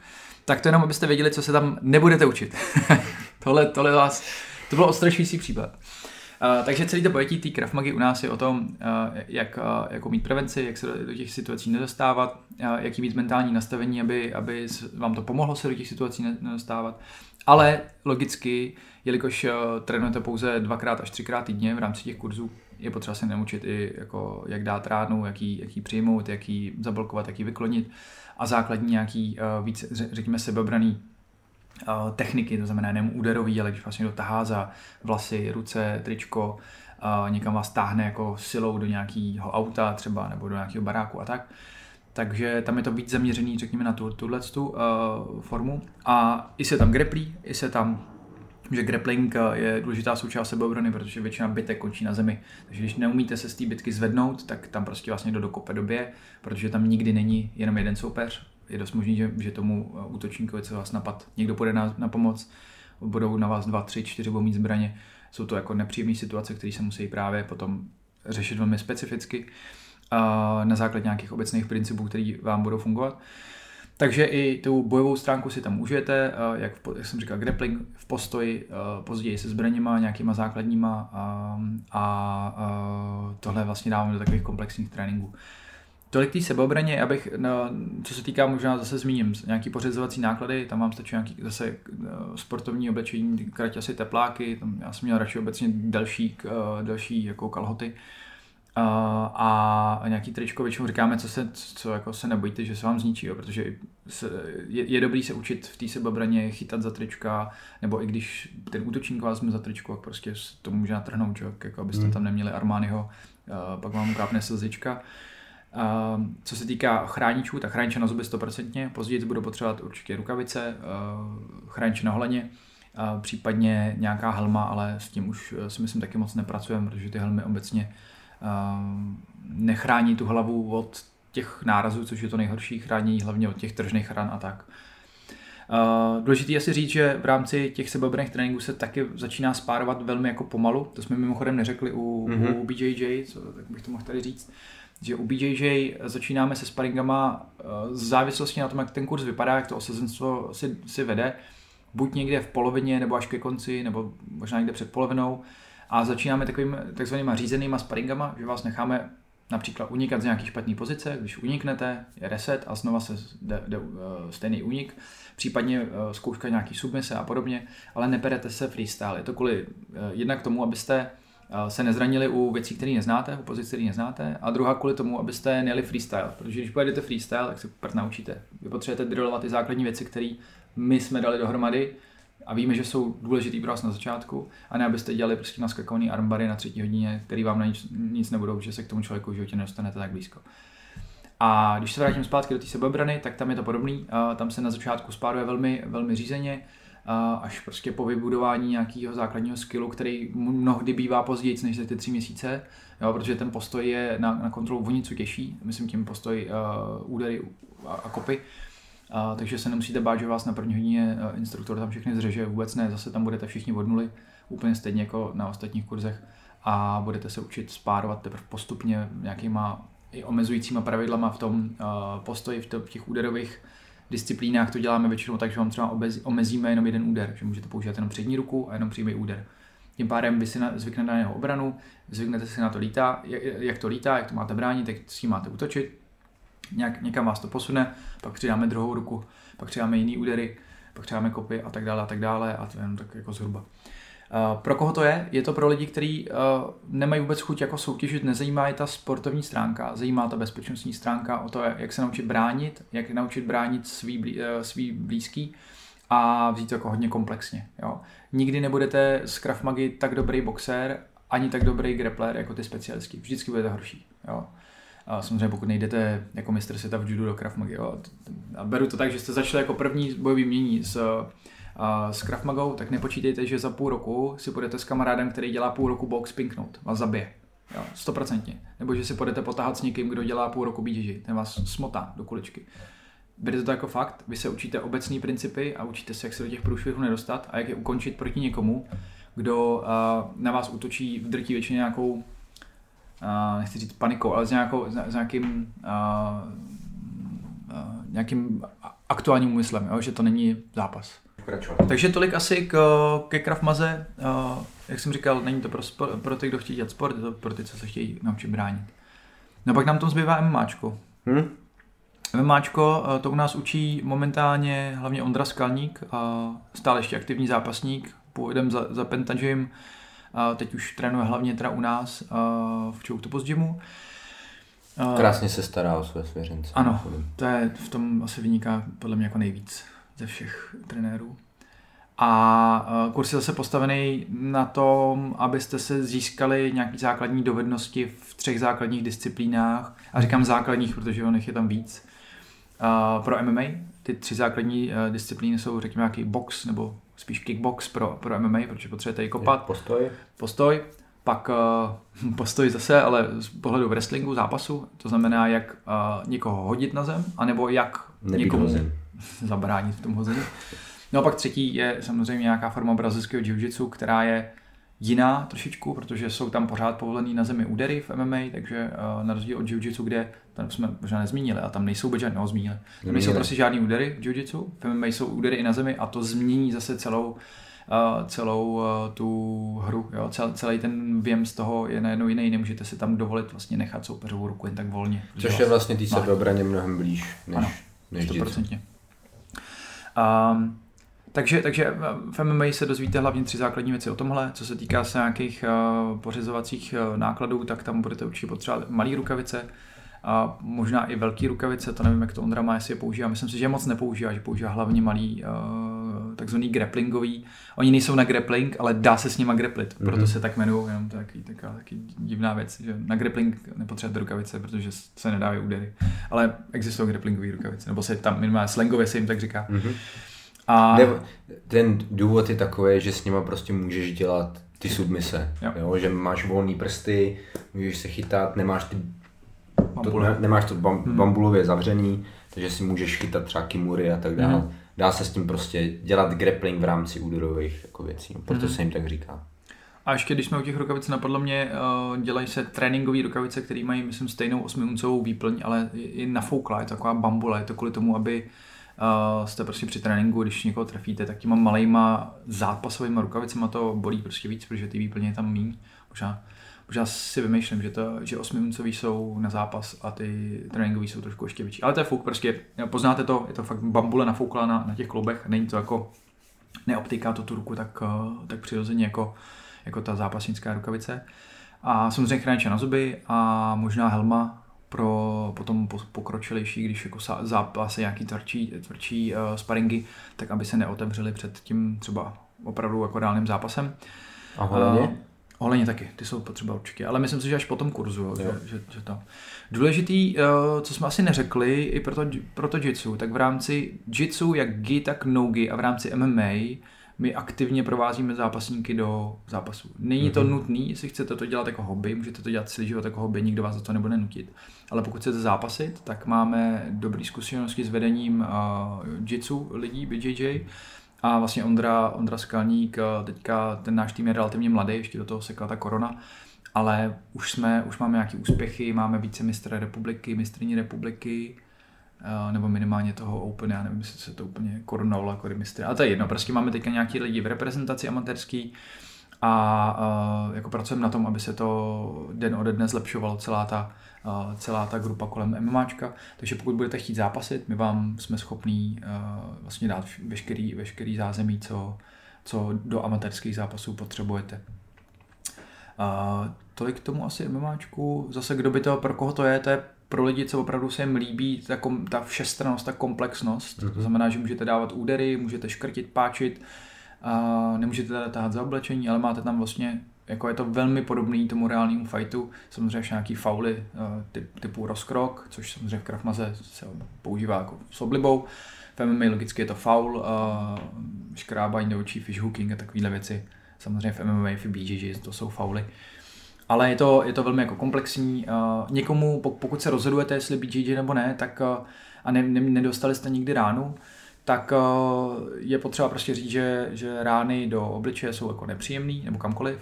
Tak to jenom, abyste věděli, co se tam nebudete učit. tohle, tohle vás, to bylo odstrašující případ. Uh, takže celý to pojetí té Krav Magy u nás je o tom, uh, jak, uh, jak mít prevenci, jak se do, do těch situací nedostávat, uh, jaký mít mentální nastavení, aby, aby vám to pomohlo se do těch situací nedostávat. Ale logicky, jelikož uh, trénujete pouze dvakrát až třikrát týdně v rámci těch kurzů, je potřeba se naučit i jako, jak dát ránu, jak ji, jak ji přijmout, jak ji zablokovat, jak ji vyklonit a základní nějaký uh, víc, řekněme, sebebraný uh, techniky, to znamená nejen úderový, ale když vlastně někdo tahá za vlasy, ruce, tričko, uh, někam vás táhne jako silou do nějakého auta třeba nebo do nějakého baráku a tak. Takže tam je to víc zaměřený, řekněme, na tu, tuhletu uh, formu a i se tam greplí, i se tam že grappling je důležitá součást sebeobrany, protože většina bitek končí na zemi. Takže když neumíte se z té bitky zvednout, tak tam prostě vás někdo dokope do běje, protože tam nikdy není jenom jeden soupeř. Je dost možný, že, že tomu útočníkovi, co vás napad, někdo půjde na, na pomoc, budou na vás dva, tři, čtyři, budou mít zbraně. Jsou to jako nepříjemné situace, které se musí právě potom řešit velmi specificky na základě nějakých obecných principů, které vám budou fungovat. Takže i tu bojovou stránku si tam užijete, jak, jak jsem říkal, grappling v postoji, později se zbraněma, nějakýma základníma a, a, a tohle vlastně dáváme do takových komplexních tréninků. Tolik té sebeobraně, abych, no, co se týká, možná zase zmíním, nějaký pořizovací náklady, tam vám stačí nějaký zase sportovní oblečení, krať asi tepláky, tam já jsem měl radši obecně další, další jako kalhoty. A nějaký tričko, většinou říkáme, co se, co jako se nebojíte, že se vám zničí, jo? Protože se, je, je dobrý se učit v té sebeobraně chytat za trička, nebo i když ten útočník vás jsme za tričko, tak prostě to může natrhnout, jako abyste hmm. tam neměli Armányho, pak vám ukápne slzička. Co se týká chráničů, tak chrániče na zuby sto procent, později budou potřebovat určitě rukavice, chrániče na holeně, případně nějaká helma, ale s tím už si myslím taky moc nepracujeme, protože ty helmy obecně nechrání tu hlavu od těch nárazů, což je to nejhorší, chrání hlavně od těch tržných ran a tak. Důležité je si říct, že v rámci těch sebeobranných tréninků se taky začíná spárovat velmi jako pomalu, to jsme mimochodem neřekli u, mm-hmm. u B J J, co, tak bych to mohl tady říct, že u B J J začínáme se sparingama závislostně na tom, jak ten kurz vypadá, jak to osazenstvo si, si vede, buď někde v polovině, nebo až ke konci, nebo možná někde před polovinou. A začínáme takovými takzvanýma řízenýma sparingama, že vás necháme například unikat z nějaký špatné pozice, když uniknete, je reset a znova se jde, jde stejný únik, případně zkouška nějaký submise a podobně, ale neperete se freestyle. Je to kvůli jednak tomu, abyste se nezranili u věcí, které neznáte, u pozic, které neznáte, a druhá kvůli tomu, abyste nejeli freestyle, protože když pojedete freestyle, tak se prd naučíte. Vy potřebujete drillovat ty základní věci, které my jsme dali dohromady, a víme, že jsou důležitý pro vás na začátku, a ne abyste dělali prostě naskakovaný armbary na třetí hodině, který vám na nic, nic nebudou, že se k tomu člověku v životě nedostanete tak blízko. A když se vrátím zpátky do té sebeobrany, tak tam je to podobný, tam se na začátku spáruje velmi, velmi řízeně, až prostě po vybudování nějakého základního skillu, který mnohdy bývá později než za ty tři měsíce, jo, protože ten postoj je na, na kontrolu o něco těžší, myslím tím postoj uh, údery a, a kopy. A, takže se nemusíte bát, že vás na první hodině instruktor tam všechny zřeže, vůbec ne, zase tam budete všichni od nuly, úplně stejně jako na ostatních kurzech a budete se učit spárovat teprve postupně nějakýma i omezujícíma pravidlama v tom uh, postoji, v těch úderových disciplínách to děláme většinou tak, že vám třeba obez, omezíme jenom jeden úder, že můžete používat jenom přední ruku a jenom přímý úder. Tím pádem vy si na, zvyknete na jeho obranu, zvyknete si na to lítá, jak, jak to lítá, jak to máte bránit, jak s tím máte útočit. Nějak, někam vás to posune, pak přidáme druhou ruku, pak přidáme jiný údery, pak přidáme kopy a tak dále a tak dále a to jenom tak jako zhruba. Uh, pro koho to je? Je to pro lidi, kteří uh, nemají vůbec chuť jako soutěžit, nezajímá je ta sportovní stránka, zajímá ta bezpečnostní stránka o to, jak se naučit bránit, jak naučit bránit svý, blí, uh, svý blízký a vzít to jako hodně komplexně. Jo. Nikdy nebudete z Krav Magy tak dobrý boxer, ani tak dobrý grappler jako ty specialistky, vždycky budete horší. Jo. Samozřejmě pokud nejdete jako mistr světa v judu do Krav Magy, jo. A beru to tak, že jste začali jako první bojový mění s, s Krav Magou, tak nepočítejte, že za půl roku si půjdete s kamarádem, který dělá půl roku box, pinknout, vás zabije, jo, stoprocentně. Nebo že si půjdete potahat s někým, kdo dělá půl roku B J J, ten vás smotá do kuličky. Berete to jako fakt, vy se učíte obecné principy a učíte se, jak se do těch průšvihů nedostat a jak je ukončit proti někomu, kdo na vás útočí v drtí většině nějakou Uh, nechci říct panikou, ale s, nějakou, s nějakým, uh, uh, nějakým aktuálním úmyslem, jo? Že to není zápas. pokračovat. Takže tolik asi k, ke Krav Maze. Jak jsem říkal, není to pro, sport, pro ty, kdo chtějí dělat sport, je to pro ty, co se chtějí naučit bránit. No pak nám to zbývá MMAčko. Hmm? MMAčko to u nás učí momentálně hlavně Ondra Skalník, stále ještě aktivní zápasník, původem za, za Pentagym, teď už trénuje hlavně teda u nás v Choke Topus gymu. Krásně se stará o své svěřence. Ano, to je, v tom asi vyniká podle mě jako nejvíc ze všech trenérů. A kurz je zase postavený na tom, abyste se získali nějaké základní dovednosti v třech základních disciplínách. A říkám základních, protože oných je tam víc. Pro M M A, ty tři základní disciplíny jsou řekněme nějaký box, nebo spíš kickbox pro, pro M M A, protože potřebujete i kopat. Postoj. Postoj. Pak uh, postoj zase, ale z pohledu wrestlingu, zápasu, to znamená, jak uh, někoho hodit na zem, anebo jak nebýt někomu zabránit v tom hození. No a pak třetí je samozřejmě nějaká forma brazilského jiu-jitsu, která je jiná trošičku, protože jsou tam pořád povolený na zemi údery v M M A, takže uh, na rozdíl od jiu-jitsu, kde tam jsme možná nezmínili, a tam nejsou bežné, no zmínili, tam nejsou Nemíle. prostě žádný údery v jiu-jitsu, v M M A jsou údery i na zemi a to změní zase celou celou tu hru, jo? Cel, celý ten věm z toho je najednou jiný, nemůžete si tam dovolit vlastně nechat soupeřovou ruku jen tak volně. Což je vlastně tý sebeobraně mnohem blíž než, ano, než sto procent. Um, takže, takže v M M A se dozvíte hlavně tři základní věci o tomhle, co se týká se nějakých uh, pořizovacích uh, nákladů, tak tam budete určitě potřebovat malý rukavice, a možná i velký rukavice, to nevím, jak to Ondra má, jestli je používá, myslím si, že moc nepoužívá, že používá hlavně malý uh, takzvaný grapplingový, oni nejsou na grappling, ale dá se s nima grapplit, mm-hmm. proto se tak jmenují, jenom to je taky, taká, taky divná věc, že na grappling nepotřebujete rukavice, protože se nedávají údery, ale existují grapplingové rukavice, nebo se tam minimálně slangově se jim tak říká. Mm-hmm. A... Nebo ten důvod je takový, že s nima prostě můžeš dělat ty submise, jo. Jo, že máš volný prsty, můžeš se chytat, nemáš ty To, ne, nemáš to bam, bambulově zavřený, takže si můžeš chytat třeba kimury a tak dále. Mm. Dá se s tím prostě dělat grappling v rámci úderových jako věcí, no, proto mm. se jim tak říká. A ještě když jsme u těch rukavic, napadlo mě, dělají se tréninkové rukavice, které mají, myslím, stejnou osmiuncovou výplň, ale je nafouklá, je to taková bambula, je to kvůli tomu, aby jste prostě při tréninku, když někoho trefíte, tak těma malejma zápasovýma rukavicema to bolí prostě víc, protože ty výplně je tam míň. Možná Možná si vymýšlím, že, to, že osmiuncový jsou na zápas a ty tréninkový jsou trošku ještě větší. Ale to je fouk, prostě poznáte to, je to fakt bambule nafouklá na, na těch kloubech, není to jako, neobtýká to tu ruku tak, tak přirozeně jako, jako ta zápasnická rukavice. A samozřejmě chrániče na zuby a možná helma pro potom pokročilejší, když jako zápasy nějaký tvrdší, tvrdší uh, sparingy, tak aby se neotevřeli před tím třeba opravdu jako reálným zápasem. Aha, Ohledně taky, ty jsou potřeba určitě, ale myslím si, že až po tom kurzu, jo, jo. Že, že to. Důležitý, co jsme asi neřekli, i pro to, pro to jitsu, tak v rámci jitsu, jak gi, tak no-gi a v rámci M M A, my aktivně provázíme zápasníky do zápasu. Není to mm-hmm. nutný, jestli chcete to dělat jako hobby, můžete to dělat celý život jako hobby, nikdo vás za to nebude nutit. Ale pokud chcete zápasit, tak máme dobré zkušenosti s vedením uh, jitsu lidí, B J J. A vlastně Ondra, Ondra Skalník, teďka ten náš tým je relativně mladý, ještě do toho sekla ta korona, ale už jsme, už máme nějaké úspěchy, máme více mistra republiky, mistryní republiky, nebo minimálně toho Open, já nevím, jestli se to úplně koronalo jako mistry, ale to je jedno, prostě máme teďka nějaký lidi v reprezentaci amatérský a, a jako pracujeme na tom, aby se to den ode dne zlepšovalo celá ta, a, celá ta grupa kolem MMAčka, takže pokud budete chtít zápasit, my vám jsme schopní a, vlastně dát veškerý, veškerý zázemí, co, co do amatérských zápasů potřebujete. A, tolik k tomu asi MMAčku, zase kdo by to, pro koho to je, to je pro lidi, co opravdu se jim líbí, ta, kom, ta všestrannost, ta komplexnost, mm-hmm. to znamená, že můžete dávat údery, můžete škrtit, páčit, a nemůžete teda tahat za oblečení, ale máte tam vlastně, jako je to velmi podobný tomu reálnému fightu, samozřejmě nějaký fauly typ, typu rozkrok, což samozřejmě v Krav Maze se používá jako s oblibou, v M M A logicky je to faul, škrábání do očí, fishhooking a takovéhle věci, samozřejmě v M M A, v B J J to jsou fauly. Ale je to, je to velmi jako komplexní. Někomu, pokud se rozhodujete, jestli B J J nebo ne, tak a ne, ne, nedostali jste nikdy ránu, tak je potřeba prostě říct, že, že rány do obličeje jsou jako nepříjemný, nebo kamkoliv,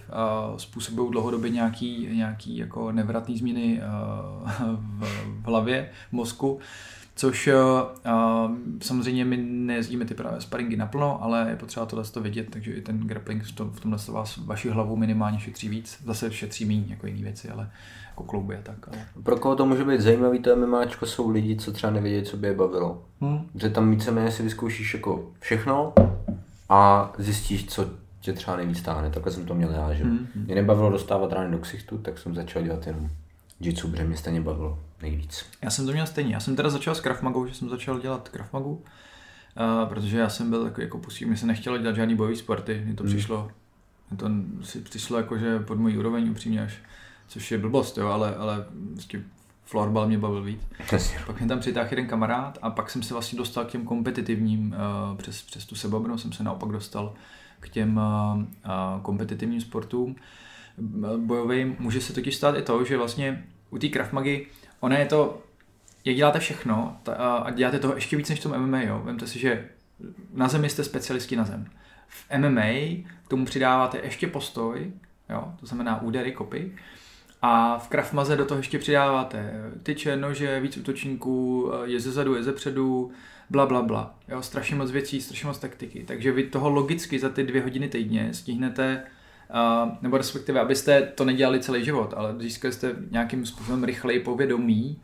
způsobují dlouhodobě nějaký, nějaký jako nevratný změny v, v hlavě, v mozku, což uh, samozřejmě my nejezdíme ty právě sparingy naplno, ale je potřeba tohle to vědět, takže i ten grappling v tomhle to vás, vaši hlavu minimálně šetří víc, zase šetří méně jako jiné věci, ale jako klouby a tak. Ale... Pro koho to může být zajímavý, to MMAčko jsou lidi, co třeba nevědějí, co by je bavilo, hmm. že tam víceméně si vyzkoušíš jako všechno a zjistíš, co tě třeba nejvíc táhne, takhle jsem to měl já, že hmm. mě nebavilo dostávat rány do ksichtu, tak jsem začal dělat jenom jitsu, protože mě stejně bavilo nejvíc. Já jsem to měl stejně. Já jsem teda začal s Krav Magou, že jsem začal dělat Krav Magu, uh, protože já jsem byl takový jako pustý, mě se nechtělo dělat žádný bojový sporty, mně to mm. přišlo, mně to si přišlo jakože pod můj úroveň upřímně až, což je blbost, jo, ale, ale vlastně floorball mě bavil víc. Jasně. Pak mě tam přitáhl jeden kamarád a pak jsem se vlastně dostal k těm kompetitivním, uh, přes, přes tu sebabrnou jsem se naopak dostal k těm uh, uh, kompetitivním sportům. Bojovým, může se totiž stát i to, že vlastně u té Krav Magy, ona je to, jak děláte všechno ta, a děláte toho ještě víc než v tom M M A, jo. Vemte si, že na zemi jste specialisti na zem. V M M A k tomu přidáváte ještě postoj, jo, to znamená údery, kopy, a v Krav Maze do toho ještě přidáváte tyče, nože, víc útočníků, je ze zadu, je ze předu, bla, bla, bla. Jo, strašně moc věcí, strašně moc taktiky. Takže vy toho logicky za ty dvě hodiny týdně stihnete. Uh, nebo respektive, abyste to nedělali celý život, ale získali jste nějakým způsobem rychleji povědomí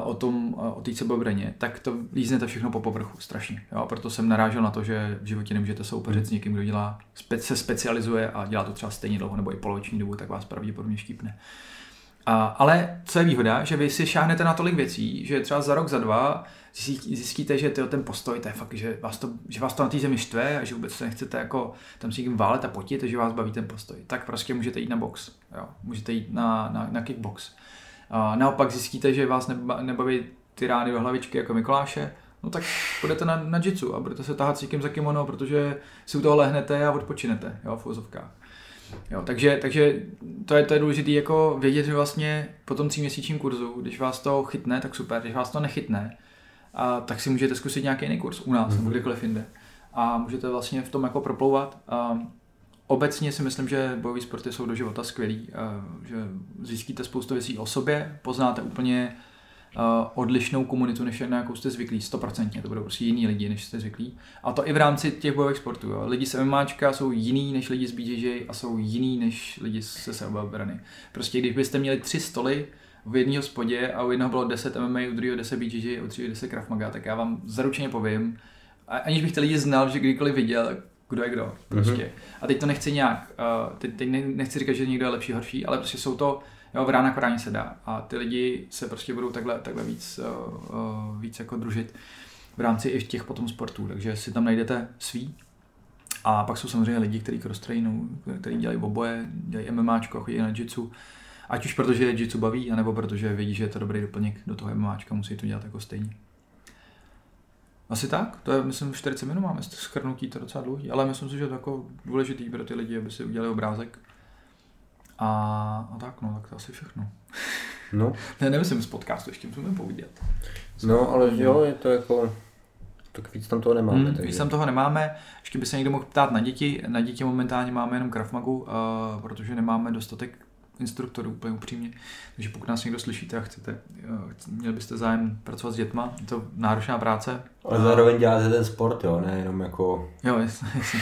uh, o tom, uh, o té sebeobraně, tak to líznete všechno po povrchu, strašně. Jo? A proto jsem narážel na to, že v životě nemůžete soupeřit s někým, kdo dělá, spe- se specializuje a dělá to třeba stejně dlouho nebo i poloviční dobu, tak vás pravděpodobně štípne. Uh, ale co je výhoda, že vy si šáhnete na tolik věcí, že třeba za rok, za dva zjistíte, že ten postoj, to je fakt, že vás to, že vás to na té zemi štve a že vůbec nechcete jako tam si někým válet a potit, že vás baví ten postoj. Tak prostě můžete jít na box, jo? Můžete jít na, na, na kickbox. Uh, naopak zjistíte, že vás neba, nebaví ty rány do hlavičky jako Mikuláše, no tak půjdete na, na jitsu a budete se tahat s někým za kimono, protože si u toho lehnete a odpočinete, jo, v ozovkách. Jo, takže, takže to je, to je důležité jako vědět, že vlastně po tom tříměsíčním kurzu, když vás to chytne, tak super, když vás to nechytne, a, tak si můžete zkusit nějaký jiný kurz u nás mm-hmm. nebo kdekoliv jinde. A můžete vlastně v tom jako proplouvat. A obecně si myslím, že bojové sporty jsou do života skvělý, a, že zjistíte spoustu věcí o sobě, poznáte úplně a, odlišnou komunitu, než na jakou jste zvyklí, stoprocentně, to budou prostě jiní lidi, než jste zvyklí. A to i v rámci těch bojových sportů. Jo. Lidi z MMAčka jsou jiný než lidi z B J J a jsou jiný než lidi se sebeobrany. Prostě když byste měli tři stoly, v jedné hospodě a u jednoho bylo deset M M A, u druhého deset B J J, u třetího deset Krav Maga, tak já vám zaručeně povím, aniž bych ty lidi znal, že kdykoliv viděl, kdo je kdo, prostě. Mm-hmm. A teď to nechci nějak, teď, teď nechci říkat, že někdo je lepší, horší, ale prostě jsou to, jo, v rána k ráni se dá a ty lidi se prostě budou takhle, takhle víc, víc jako družit v rámci i těch potom sportů, takže si tam najdete svý. A pak jsou samozřejmě lidi, kteří cross-trainou, kteří dělají oboje, dělají MMAčko a chodí na jitsu. Ať už protože je jitsu baví, anebo protože vědí, že je to dobrý doplněk do toho MMAčka, musí to dělat jako stejně. Asi tak, to je, myslím, čtyřicet minut máme schrnutí, to docela dlouhý, ale myslím si, že je to jako důležitý pro ty lidi, aby si udělali obrázek. A, a tak, no, tak to asi všechno. No. Ne, nemyslím z podcastu, ještě musíme povídat. No, ale jo, je to jako... Tak víc tam toho nemáme. Hmm, víc tam toho nemáme, ještě by se někdo mohl ptát na děti. Na děti momentálně máme jenom Krav Magu, uh, protože nemáme dostatek instruktorů, úplně upřímně. Takže pokud nás někdo slyšíte a chcete, měli byste zájem pracovat s dětma, je to náročná práce. Ale zároveň děláte ten sport, jo, ne jenom jako... Jo, jasně, jasně.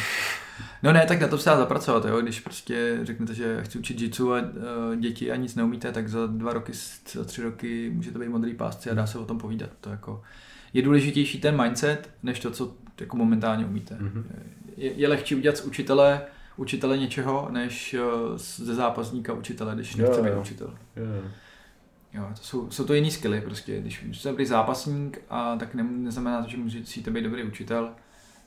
No ne, tak na to se dá zapracovat, jo, když prostě řeknete, že chci učit jitsu a děti a nic neumíte, tak za dva roky, za tři roky můžete být modrý pásci a dá se o tom povídat. To jako je důležitější ten mindset, než to, co jako momentálně umíte. Mm-hmm. Je, je lehčí udělat z učitele učitele něčeho, než ze zápasníka učitele, když nechce být učitel. Yeah. Jo, to jsou, jsou to jiný skilly prostě. Když jste dobrý zápasník, a tak ne, neznamená to, že musíte být dobrý učitel,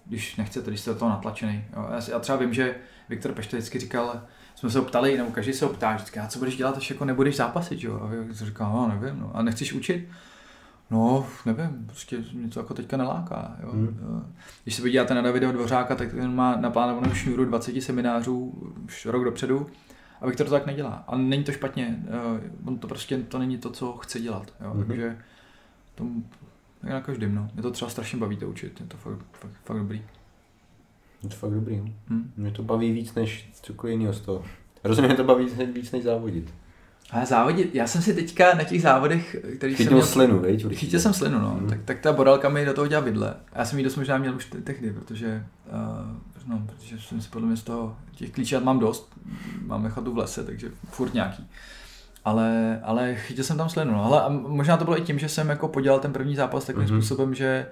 když nechcete, když jste do toho natlačený. Jo, já, já třeba vím, že Viktor Pešta vždycky říkal, jsme se ho ptali, nebo každý se ho ptá, říká, co budeš dělat, až jako nebudeš zápasit, jo? A já říkám, no nevím, no. A nechceš učit? No, nevím, prostě mě to jako teďka neláká. Jo. Hmm. Když se podíváte na Davida Vořáka, tak ten má naplánovanou šňůru dvacet seminářů už rok dopředu a Viktor to tak nedělá. A není to špatně, on to prostě to není to, co chce dělat. Jo. Hmm. Takže to tak na každým. No. Mě to třeba strašně baví to učit, je to fakt, fakt, fakt dobrý. Je to fakt dobrý, jo. Hmm? Mě to baví víc než cokoliv jiného z toho. Rozumím, mě to baví víc než závodit. Ale závodit, já jsem si teďka na těch závodech, který chytil jsem měl... slinu, veď? Chytil jsem slinu, no. Hmm. Tak, tak ta borálka mi do toho dělá vidle. Já jsem ji dost možná měl už tehdy, protože, uh, no, protože jsem si podle mě z toho, těch klíčat mám dost, mám chatu v lese, takže furt nějaký. Ale, ale chytil jsem tam slinu, no. Ale možná to bylo i tím, že jsem jako podělal ten první zápas takovým hmm. způsobem, že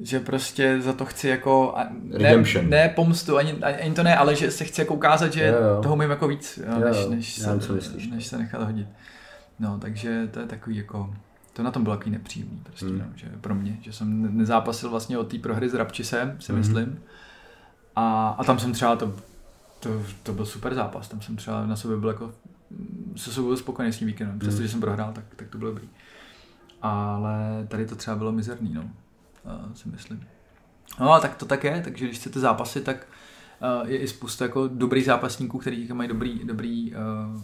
že prostě za to chci jako ne, ne pomstu, ani, ani to ne, ale že se chci jako ukázat, že jo, jo. toho umím jako víc, jo, jo, než, než, se, než se nechat hodit. No, takže to je takový jako, to na tom bylo takový nepříjemný prostě, mm. no, že pro mě, že jsem nezápasil vlastně od té prohry s Rabčisem, si mm. myslím. A, a tam jsem třeba, to, to, to byl super zápas, tam jsem třeba na sobě byl jako, se sobě byl spokojený s tím víkendem, přestože mm. jsem prohrál, tak, tak to bylo dobrý. Ale tady to třeba bylo mizerný, no. si myslím. No tak to tak je, takže když chcete zápasy, tak uh, je i spousta jako dobrých zápasníků, kteří mají dobrý, dobrý, uh,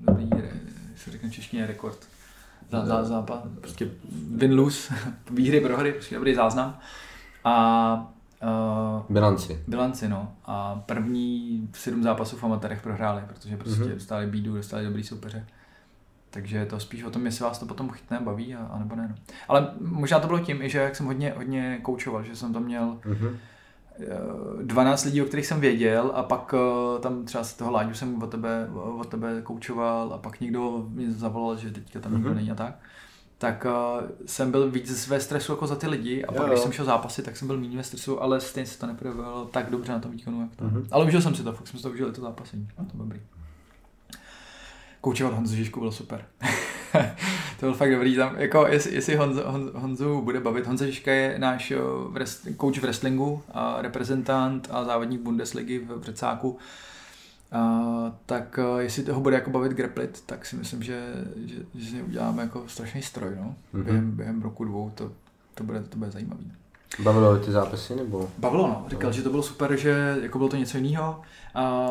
dobrý re, se řekne češtině, rekord. Zá, zá, zápas, prostě win-lose, výhry, prohry, prostě dobrý záznam. A uh, bilanci. Bilanci, no. A první sedm zápasů v amatérech prohráli, protože prostě mm-hmm. dostali bídu, dostali dobrý soupeře. Takže je to spíš o tom, jestli vás to potom chytne, baví, a, a nebo ne. No. Ale možná to bylo tím, i že jak jsem hodně, hodně koučoval, že jsem tam měl mm-hmm. dvanáct lidí, o kterých jsem věděl, a pak tam třeba z toho Láďu jsem od tebe, od tebe koučoval, a pak někdo mě zavolal, že teďka tam mm-hmm. nikdo není a tak. Tak jsem byl víc ve stresu jako za ty lidi, a pak jo, jo. když jsem šel zápasy, tak jsem byl méně ve stresu, ale stejně se to neprojevilo tak dobře na tom výkonu, jak to. Mm-hmm. Ale užil jsem si to, fakt jsem si to užil i to zápasení, a to dobrý. Koučovat Honzu Žižku bylo super. To byl fakt dobrý. Tam, jako, jestli jestli Honzo, Honzo, Honzu bude bavit. Honza Žižka je náš kouč v wrestlingu, a reprezentant a závodník Bundesligy v Břecáku. Tak jestli toho bude jako bavit grapplit, tak si myslím, že, že, že si uděláme jako strašný stroj. No? Mm-hmm. Během, během roku dvou to, to, bude, to bude zajímavý. Bavilo ty zápasy nebo? Bavilo, no. Říkal, no. že to bylo super, že jako bylo to něco jiného.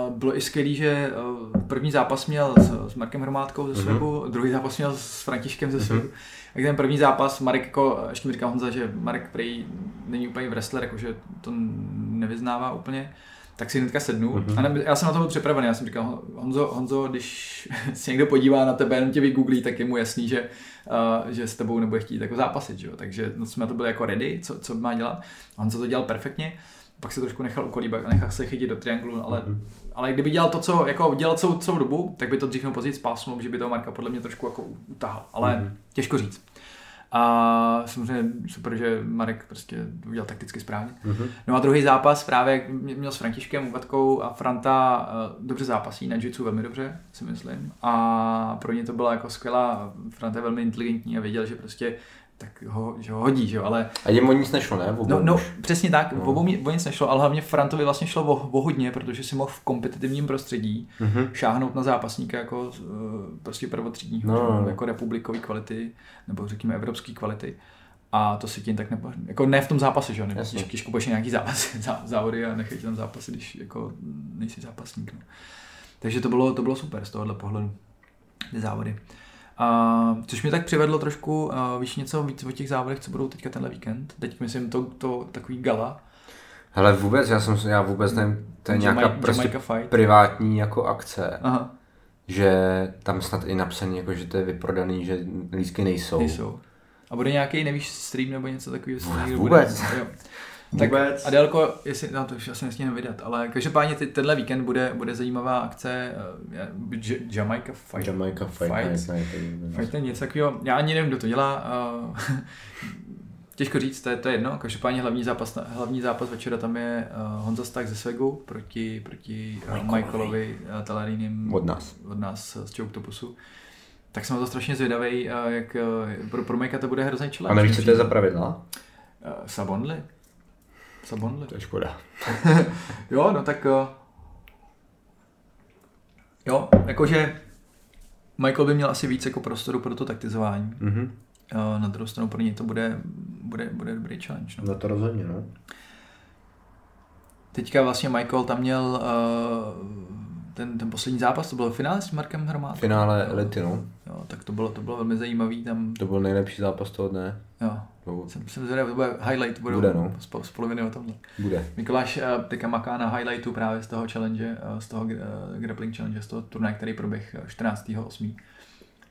Uh, bylo i skvělý, že uh, první zápas měl s, s Markem Hromádkou ze Swebu, mm-hmm. druhý zápas měl s Františkem ze Swebu. Mm-hmm. A ten první zápas, Marek jako, ještě mi říkal Honza, že Marek prý není úplně wrestler, jakože to nevyznává úplně, tak si hnedka sednu. Mm-hmm. A ne, já jsem na to byl připravený, já jsem říkal, Honzo, Honzo, když se někdo podívá na tebe, jenom tě vygooglí, tak je mu jasný, že Uh, že s tebou nebude chtít jako zápasit, že jo? Takže no, jsme to byli jako ready, co, co má dělat. Honza to dělal perfektně, pak se trošku nechal ukolíbat, nechal se chytit do trianglu, ale, mm-hmm. ale kdyby dělal to, co jako dělal celou, celou dobu, tak by to dřív nebo později spásnul, že by toho Marka podle mě trošku jako utahal, ale mm-hmm. těžko říct. A samozřejmě super, že Marek prostě udělal takticky správně. Mm-hmm. No a druhý zápas právě měl s Františkem Uvatkou, a Franta uh, dobře zápasí, na jiu-jitsu velmi dobře, si myslím. A pro ně to byla jako skvělá, Franta je velmi inteligentní a věděl, že prostě tak ho, že ho hodí, že jo, ale... A jim o nic nešlo, ne? No, no, přesně tak, no. Obou o nic nešlo, ale hlavně Frantovi vlastně šlo o, o hodně, protože si mohl v kompetitivním prostředí mm-hmm. šáhnout na zápasníka jako prostě prvotřídního, no. jako republikový kvality, nebo řekněme evropský kvality. A to si tím tak nepohne, jako ne v tom zápase, že jo, nebo když kupuješ nějaký zápas, zá, závody a nechej tam zápasy, když jako nejsi zápasník, no. Takže to bylo, to bylo super z tohohle pohledu, ty závody. A což mě tak přivedlo trošku, uh, víš něco víc o těch závodech, co budou teďka tenhle víkend? Teď myslím to, to takový gala. Hele vůbec, já jsem, já vůbec nevím, to je nějaká Jamaica, prostě Jamaica privátní jako akce. Aha. Že tam snad i napsaný, jako, že to je vyprodaný, že lístky nejsou. Nejsou. A bude nějaký, nevíš, stream nebo něco takového? Vůbec. vůbec. Jo. Tak vůbec. Adelko, jestli, no to už asi nesmím vydat, ale každopádně ty, tenhle víkend bude, bude zajímavá akce uh, J- Jamaica Fight. Jamaica Fight. Fight, night, night, fight night. Něco takového, já ani nevím, kdo to dělá, uh, těžko říct, to je, to je jedno, každopádně hlavní zápas, hlavní zápas večera tam je uh, Honza Stach ze Swegu proti, proti uh, Michaelovi uh, Talarínim od nás, od nás uh, z Choke Topusu. Tak jsem to strašně zvědavý, uh, jak uh, pro, pro Majka to bude hrozně čelé. A nevíš, co to je za pravidla? Uh, Sabonli. Sabonli. To je škoda. Jo, no tak... Jo, jakože Michael by měl asi víc jako prostoru pro to taktizování. Mm-hmm. Na druhou stranu pro něj to bude, bude, bude dobrý challenge. No. Na to rozhodně, no. Teďka vlastně Michael tam měl ten, ten poslední zápas, to bylo v finále s Markem Hromádkou. Finále elity, no. Jo, tak to bylo, to bylo velmi zajímavý tam. To byl nejlepší zápas toho dne. Jo. jako... Jsem, jsem zvědavý, to bude highlight, budou bude, no. z, z poloviny o tomhle. Bude. Mikuláš teďka maká na highlightu právě z toho challenge, z toho grappling challenge, z toho turnaje, který proběh čtrnáctého osmého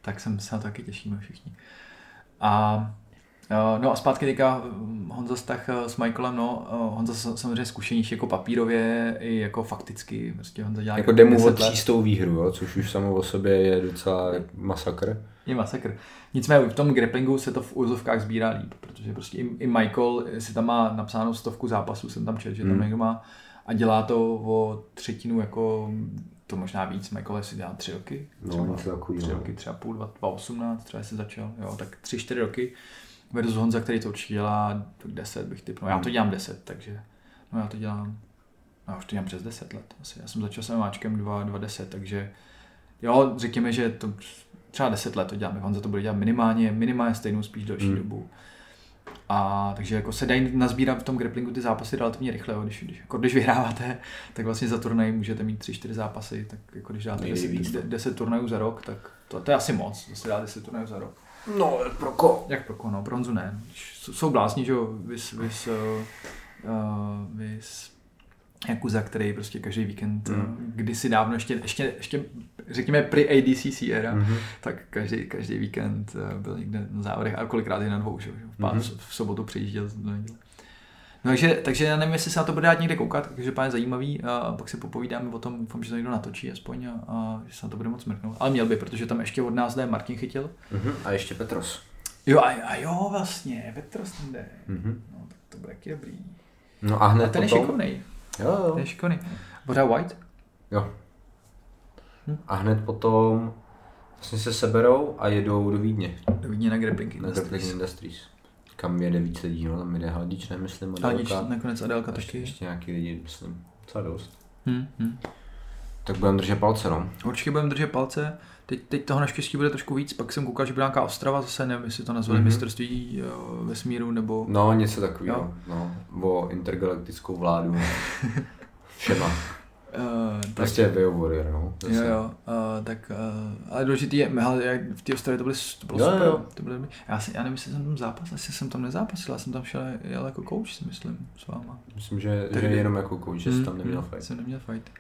Tak jsem se na to taky těšíme všichni. A... No a zpátky teďka Honza Stach s Michaelem, no, Honza samozřejmě zkušenější jako papírově i jako fakticky, prostě Honza dělá jako demo od čistou výhru, jo, což už samo o sobě je docela masakr. Je masakr. Nicméně v tom grapplingu se to v úzovkách sbírá líp, protože prostě i, i Michael si tam má napsáno stovku zápasů, jsem tam čet, že tam hmm. někdo má a dělá to o třetinu jako, to možná víc, Michael si dělá tři roky, třeba, no, takový, tři roky, třeba půl, dva, dva osmnáct, třeba se začal, jo, tak tři, čtyři roky. Versus Honza, který to určitě dělá deset, bych typnul. Já to dělám deset, takže no já to dělám, já už to dělám přes deset let asi. Já jsem začal s máčkem dva deset, takže jo, řekněme, že to třeba deset let to děláme. Honza to bude dělat minimálně, minimálně stejnou, spíš delší hmm. dobu. A takže jako se dají nazbírat v tom grapplingu ty zápasy relativně rychle, jo, když, když, jako když vyhráváte, tak vlastně za turnaj můžete mít tři čtyři zápasy, tak jako když dáte deset turnajů za rok, tak to, to je asi moc, to se dá deset turnajů za rok. No, pro ko? Jak pro ko, no, pro Honzu ne. Jsou blázni, že jo, vys, vys, uh, vys Jakuza, který prostě každý víkend, mm. kdysi dávno, ještě, ještě, ještě řekněme pre-A D C C era, mm-hmm. tak každý, každý víkend byl někde na závodech a kolikrát i na dvou, že jo, v, pár, mm-hmm. v sobotu přijížděl do neděle. No, takže, takže já nevím, jestli se na to bude dát někde koukat, takže pán je zajímavý a pak si popovídáme o tom, že to někdo natočí aspoň a, a že se na to bude moc mrknout. Ale měl by, protože tam ještě od nás jde Martin Chytil. Uh-huh. A ještě Petros. Jo, a, a jo, vlastně, Petros tam jde. Uh-huh. No, tak to bude taky dobrý. No a hned a ten potom... je šikovnej. Jo, jo. Ten je šikovnej. Pořád White? Jo. Hm? A hned potom vlastně se seberou a jedou do Vídně. Do Vídně na Grappling Industries. Grappling Industries. Kam jede víc lidí, no, tam jede Hladič, nemyslím, Adelka. Hladič, nakonec Adelka taky. Ještě nějaký lidi, myslím, docela dost. Hmm, hmm. Tak budeme držet palce, no. Určitě budeme držet palce, teď, teď toho naštěstí bude trošku víc, pak jsem koukal, že byla nějaká Ostrava, zase nevím, jestli to nazvali mm-hmm. mistrovství vesmíru, nebo... No, něco takového, no, o intergalaktickou vládu, všema. Uh, tak, prostě Way of Warrior, no. Zase. Jo, jo, uh, tak, uh, ale důležitý je, hele, v té Ostravě to bylo, to bylo jo, super, jo. To bylo, já, si, já nevím, jestli jsem tam zápasil, jestli jsem tam nezápasil, já jsem tam šel jel jako coach, si myslím, s váma. Myslím, že, že jenom jako coach, že jsi mm, tam neměl mm, fight. Jsem neměl fight.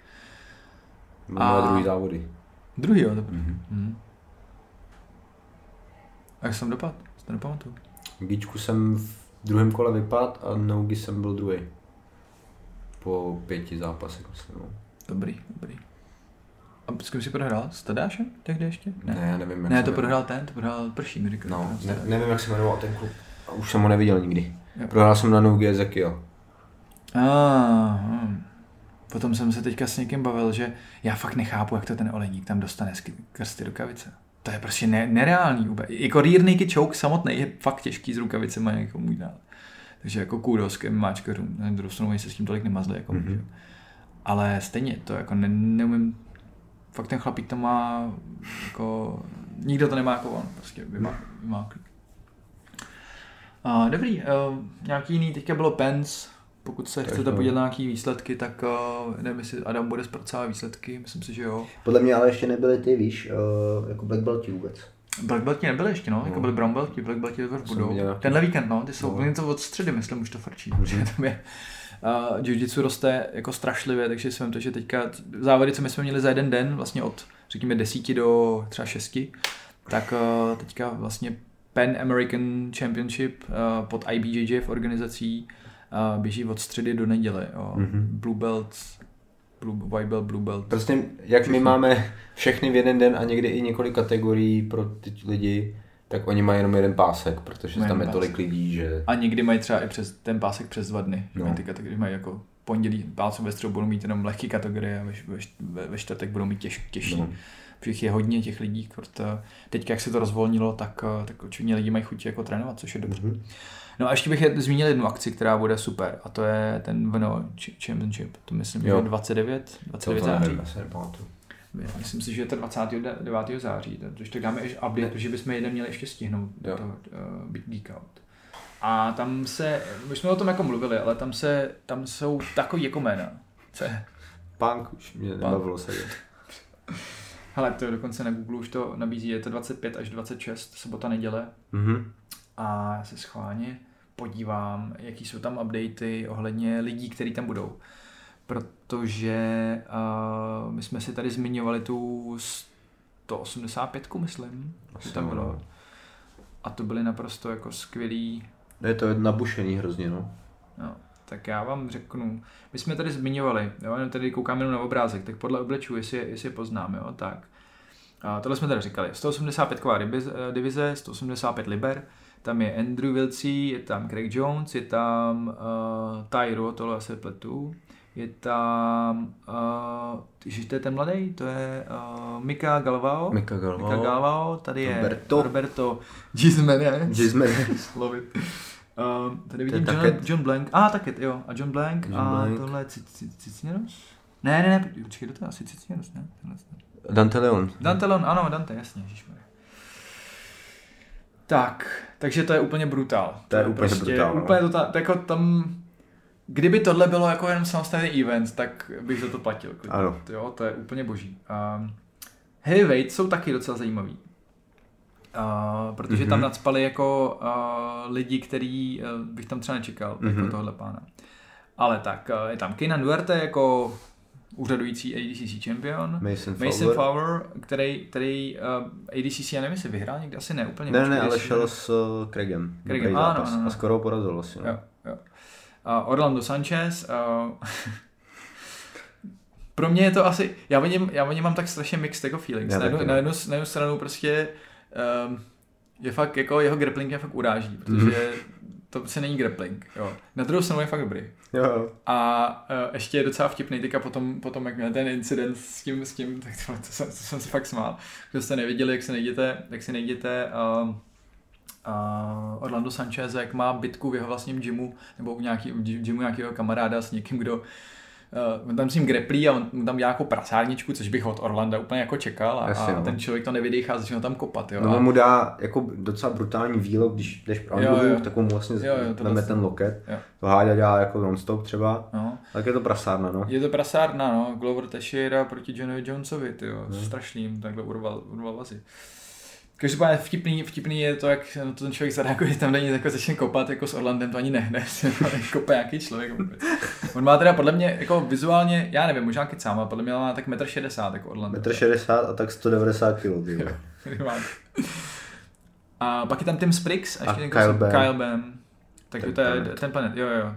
A druhý závody. Druhý, jo, dobrý. Mm-hmm. Mm. A jak jsem dopadl? Si to nepamatuju. Gíčku jsem v druhém kole vypadl a Nougi jsem byl druhý. Po pěti zápasech, myslím. Dobrý, dobrý. A s kým jsi prohrál? S Tadášem tehdy ještě? Ne, ne nevím. Ne, to měl. prohrál ten, to prohrál Prší, mi říkal. No, ne, nevím, jak se jmenoval ten klub. A už jsem ho neviděl nikdy. Jo. Prohrál jsem na Nougi Ezekio. Ah, hm. Potom jsem se teďka s někým bavil, že já fakt nechápu, jak to ten Olejník tam dostane skrz ty rukavice. To je prostě ne, nereální úplně. Jako rear naked choke samotný je fakt těžký s rukavicema někomu můj dál. Takže jako kudos k máčkařům, na druhou stranu se s tím tolik nemazli, jako mm-hmm. můžu. Ale stejně to jako ne, neumím, fakt ten chlapík to má jako, nikdo to nemá jako on, prostě vymá, vymá klik. Uh, dobrý, uh, nějaký jiný, teďka bylo Pens, pokud se tak chcete no. podívat na nějaký výsledky, tak uh, nevím, jestli Adam bude zpracovat výsledky, myslím si, že jo. Podle mě ale ještě nebyly ty, víš, uh, jako Black Belti vůbec. Black Belti nebyly ještě, no, no. jako byly Brown Belti, Black Belti to budou. Tenhle víkend, no, ty jsou no. to od středy, myslím, už to frčí, protože tam je uh, jiu-jitsu roste jako strašlivě, takže si vemte, že teďka závody, co my jsme měli za jeden den, vlastně od, řekněme, desíti do třeba šesti, tak uh, teďka vlastně Pan American Championship uh, pod I B J J F organizací uh, běží od středy do neděle, jo. Mm-hmm. Blue Belt, Blue, White Belt, Blue Belt. Prostě jak my máme všechny v jeden den a někdy i několik kategorií pro ty lidi, tak oni mají jenom jeden pásek, protože mají tam je pásek. Tolik lidí, že... A někdy mají třeba i přes ten pásek přes dva dny, že no. mají ty kategorie, mají jako pondělí pásek, ve středu budou mít jenom lehké kategorie a ve, ve, ve čtvrtek budou mít těž, těžší. No. Protože je hodně těch lidí, protože teď jak se to rozvolnilo, tak, tak určitě lidi mají chuť jako trénovat, což je dobře. Mm-hmm. No a ještě bych zmínil jednu akci, která bude super, a to je ten Brno Championship, to myslím, jo. že je dvacátého devátého září. Myslím si, že je to dvacátého devátého září, takže tak dáme ještě update, protože bychom jeden měli ještě stihnout do toho uh, Geekout. A tam se, my jsme o tom jako mluvili, ale tam se, tam jsou takový jako jména. Co je? Punk už mě nebavilo sedět. Hele, to dokonce na Google už to nabízí, je to dvacet pět až dvacet šest, sobota, neděle. Mm-hmm. A já se schválně podívám, jaký jsou tam updaty ohledně lidí, kteří tam budou. Protože uh, my jsme si tady zmiňovali tu sto osmdesát pětku, myslím, že tam bylo. A to byly naprosto jako skvělý. Je to nabušený hrozně, no. No, tak já vám řeknu, my jsme tady zmiňovali, jo, jenom tady koukám jenom na obrázek, tak podle oblečů, jestli, jestli je poznám, jo, tak. A tohle jsme tady říkali, sto osmdesát pětková divize, sto osmdesát pět liber, tam je Andrew Wiltsy, je tam Craig Jones, je tam uh, Tyro, tohle asi pletu, je tam, uh, tyži, to je ten mladý, to je uh, Mika Galvao, Mika Galvao, Mika Galvao, tady je Roberto, Roberto Gizman, slovit. Uh, tady vidím John, John Blank, a ah, taket, jo, a John Blank, John a Blank. Tohle je Cicinus? Ne, ne, ne, počkej, to je asi Cicinus, ne? Dante Leon. Dante Leon, ano, Dante, jasně, ježišmarja. Tak, takže to je úplně brutál. To je, to je úplně prostě, brutál. Úplně to ta, jako tam, kdyby tohle bylo jako jenom samostatný event, tak bych za to platil. Ano. Jo, to je úplně boží. Uh, Heavyweight jsou taky docela zajímavý. Uh, protože mm-hmm. tam nacpali jako uh, lidi, který uh, bych tam třeba nečekal, mm-hmm. jako tohle pána. Ale tak, uh, je tam Keynan Duarte jako úřadující A D C C champion, Mason, Mason Fowler, který, který uh, A D C C, já nevím, jestli vyhrál někde, asi ne úplně. Ne, počkej, ne, ale šel s uh, Craigem. Craigem. Ah, no, no, no. A skoro porazil asi. No. Jo, jo. Uh, Orlando Sanchez, uh, pro mě je to asi, já o něm, já o něm mám tak strašně mixed jako feelings. Na jednu, na, jednu, na jednu stranu prostě Um, je fakt, jako jeho grappling mě fakt uráží, protože to prostě není grappling, jo. Na druhou stranu je fakt dobrý. Jo. A uh, ještě je docela vtipnej teďka potom, potom, jak měl ten incident s tím, s tím tak to, to, jsem, to jsem se fakt smál. Kdo jste neviděli, jak se nejděte, jak se nejděte uh, uh, Orlando Sanchez, jak má bitku v jeho vlastním gymu, nebo u nějaký, gymu nějakého kamaráda s někým, kdo Uh, on tam s ním greplí a on tam dělá jako prasárničku, což bych od Orlanda úplně jako čekal a, Asi, a ten člověk to nevydechá, začne tam kopat. Jo, no a mu dá jako docela brutální výlo, když jdeš pravdu, tak mu vlastně veme ten loket, jo. To Háďa dělá jako non-stop třeba, no. Tak je to prasárna, no. Je to prasárna, no, Glover Teixeira proti Johnovi Jonesovi, tyjo, hmm. strašným, takhle urval, urval vazy. Každopádně vtipný, vtipný je to, jak no to ten člověk zareaguje, tam není jako začne kopat, jako s Orlandem to ani nehne, kope nějaký člověk. On má teda podle mě jako vizuálně, já nevím, možná kecám, ale podle mě má tak metr šedesát jako Orlando. metr šedesát a tak sto devadesát kilogramů. A pak je tam Tim Spriggs a ještě a Kyle Bam. Kyle Bam. Tak ten to je planet. ten planet, jo jo.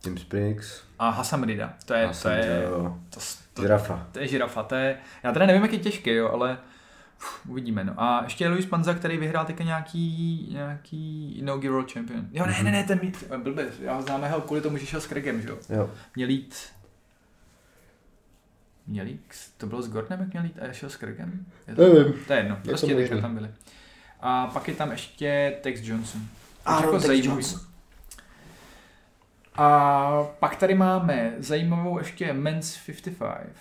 Tim Spriggs. A Hasan Rida, to je, Hasan, to je, to, to, žirafa. To je žirafa, to je, já teda nevím, jak je těžký, jo, ale uvidíme, no. A ještě je Luis Panza, který vyhrál teďka nějaký, nějaký inaugural champion. Jo, ne, ne, ne, ten mít, blbě, já ho známe, hel, kvůli tomu, že šel s Craigem, že jo? Jo. Měl jít, měl jít, to bylo s Gordonem, jak měl jít a šel s Craigem? Je to, nevím. To je jedno, je prostě teďka tam byli. A pak je tam ještě Tex Johnson. A jako Tex zajímavý. Johnson. A pak tady máme zajímavou ještě Men's padesát pět.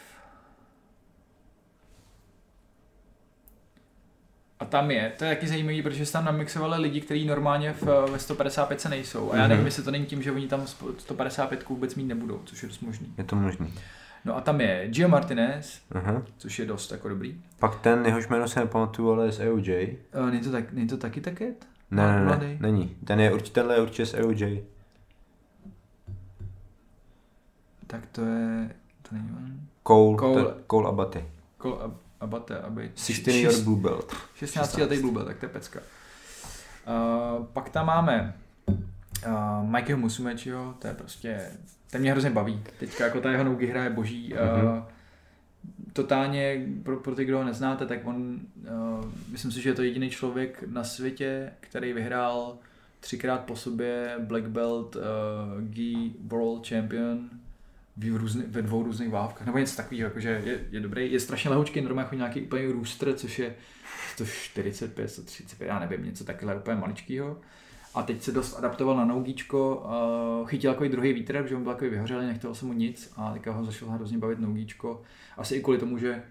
A tam je, to je taky zajímavý, protože se tam namixovali lidi, kteří normálně v, ve sto padesát pět nejsou. A já nevím, jestli to není tím, že oni tam sto padesát pět vůbec mít nebudou, což je dost možný. Je to možný. No a tam je Gio Martinez, uh-huh. což je dost jako dobrý. Pak ten, jehož jméno se nepamatuju, ale je z E U J. Uh, není to, tak, není to taky taket? Ne, ne, ne, ne, není. Ten je určitě, tenhle je určitě z E U J. Tak to je, to není on. Cole, Cole, to, Cole Abate. Cole Ab- Abate, aby šestnáct Blue Belt. šestnáctiletý Blue Belt, tak to je pecka. Uh, pak tam máme uh, Mikeyho Musumechiho, to je prostě, ten mě hrozně baví. Teďka jako ta jeho nouky hra je boží. Mm-hmm. Uh, totálně, pro, pro ty, kdo ho neznáte, tak on, uh, myslím si, že je to jediný člověk na světě, který vyhrál třikrát po sobě Black Belt uh, Gi World Champion. V různy, ve dvou různých váhavkách, nebo něco takového, jakože je, je dobrý, je strašně lehoučký, normálně jako nějaký úplně růstr, což je sto čtyřicet pět, sto třicet pět, já nevím, něco takhle úplně maličkýho. A teď se dost adaptoval na nougíčko, uh, chytil takový druhý vítr, protože on byl takový vyhořelý, nechtěl se mu nic a teďka ho začal hrozně bavit nougíčko. Asi i kvůli tomu, že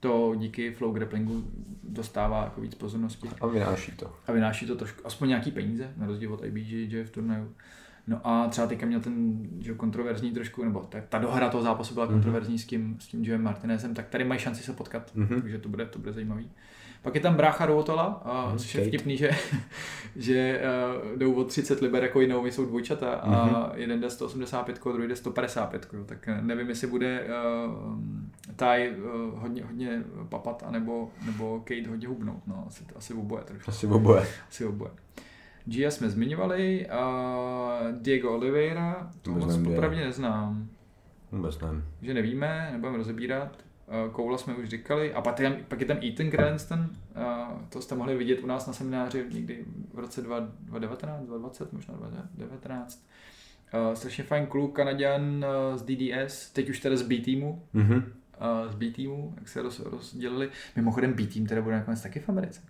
to díky flow grapplingu dostává jako víc pozornosti. A vynáší to. A vynáší to trošku, aspoň nějaký peníze, na rozdíl od I B J J F turnaje. No a třeba teďka měl ten, že kontroverzní trošku, nebo ta, ta dohra toho zápasu byla kontroverzní s tím, s tím Joem Martinezem, tak tady mají šanci se potkat, mm-hmm. takže to bude, to bude zajímavý. Pak je tam brácha Rovotola, mm, což je vtipný, že, že uh, jdou o třicet liber jako jinou, jsou dvojčata a mm-hmm. jeden jde sto osmdesát pět, druhý jde sto padesát pět. Tak nevím, jestli bude uh, Taj uh, hodně, hodně papat, anebo, nebo Kate hodně hubnout. No, asi, asi oboje trošku. Asi oboje. Asi oboje. Gia jsme zmiňovali, uh, Diego Oliveira, to moc popravdě neznám. Vůbec nevím. Že nevíme, nebudeme rozebírat. Koula jsme už říkali a pak je, pak je tam Ethan Cranston, to jste mohli vidět u nás na semináři někdy v roce dva tisíce devatenáct, dva tisíce dvacet, možná dva tisíce devatenáct. Strašně fajn kluk, Kanaďan z D D S, teď už teda z B-teamu, mm-hmm. z B-teamu, jak se roz, rozdělili. Mimochodem B-team teda bude nakonec taky v Americe.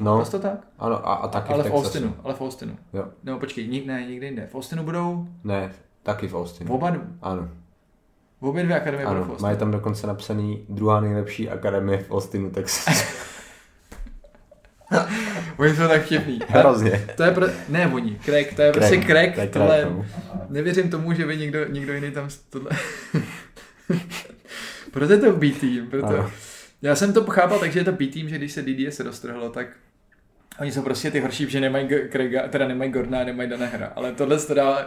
No, prostě tak? Ano, a, a taky ale v, v Austinu, ale v Austinu. Jo. No počkej, nik, ne, někde jinde. V Austinu budou? Ne, taky v Austinu. V oba? Ano. V obě dvě akademie budou v Austinu. Mají tam dokonce napsaný druhá nejlepší akademie v Austinu, Texas. Oni jsou tak vtipný. Hrozně. To je pro... Ne oni, crack, to je prostě crack, crack tohle... Tomu. Nevěřím tomu, že by někdo, někdo jiný tam tohle... Proto je to B-team, proto... Ano. Já jsem to chápal, takže je to B-team, že když se D D S roztrhlo, tak... Oni jsou prostě ty horší, že nemají Craiga, teda nemají Gordona, nemají Dana Hra, ale tohle se dá...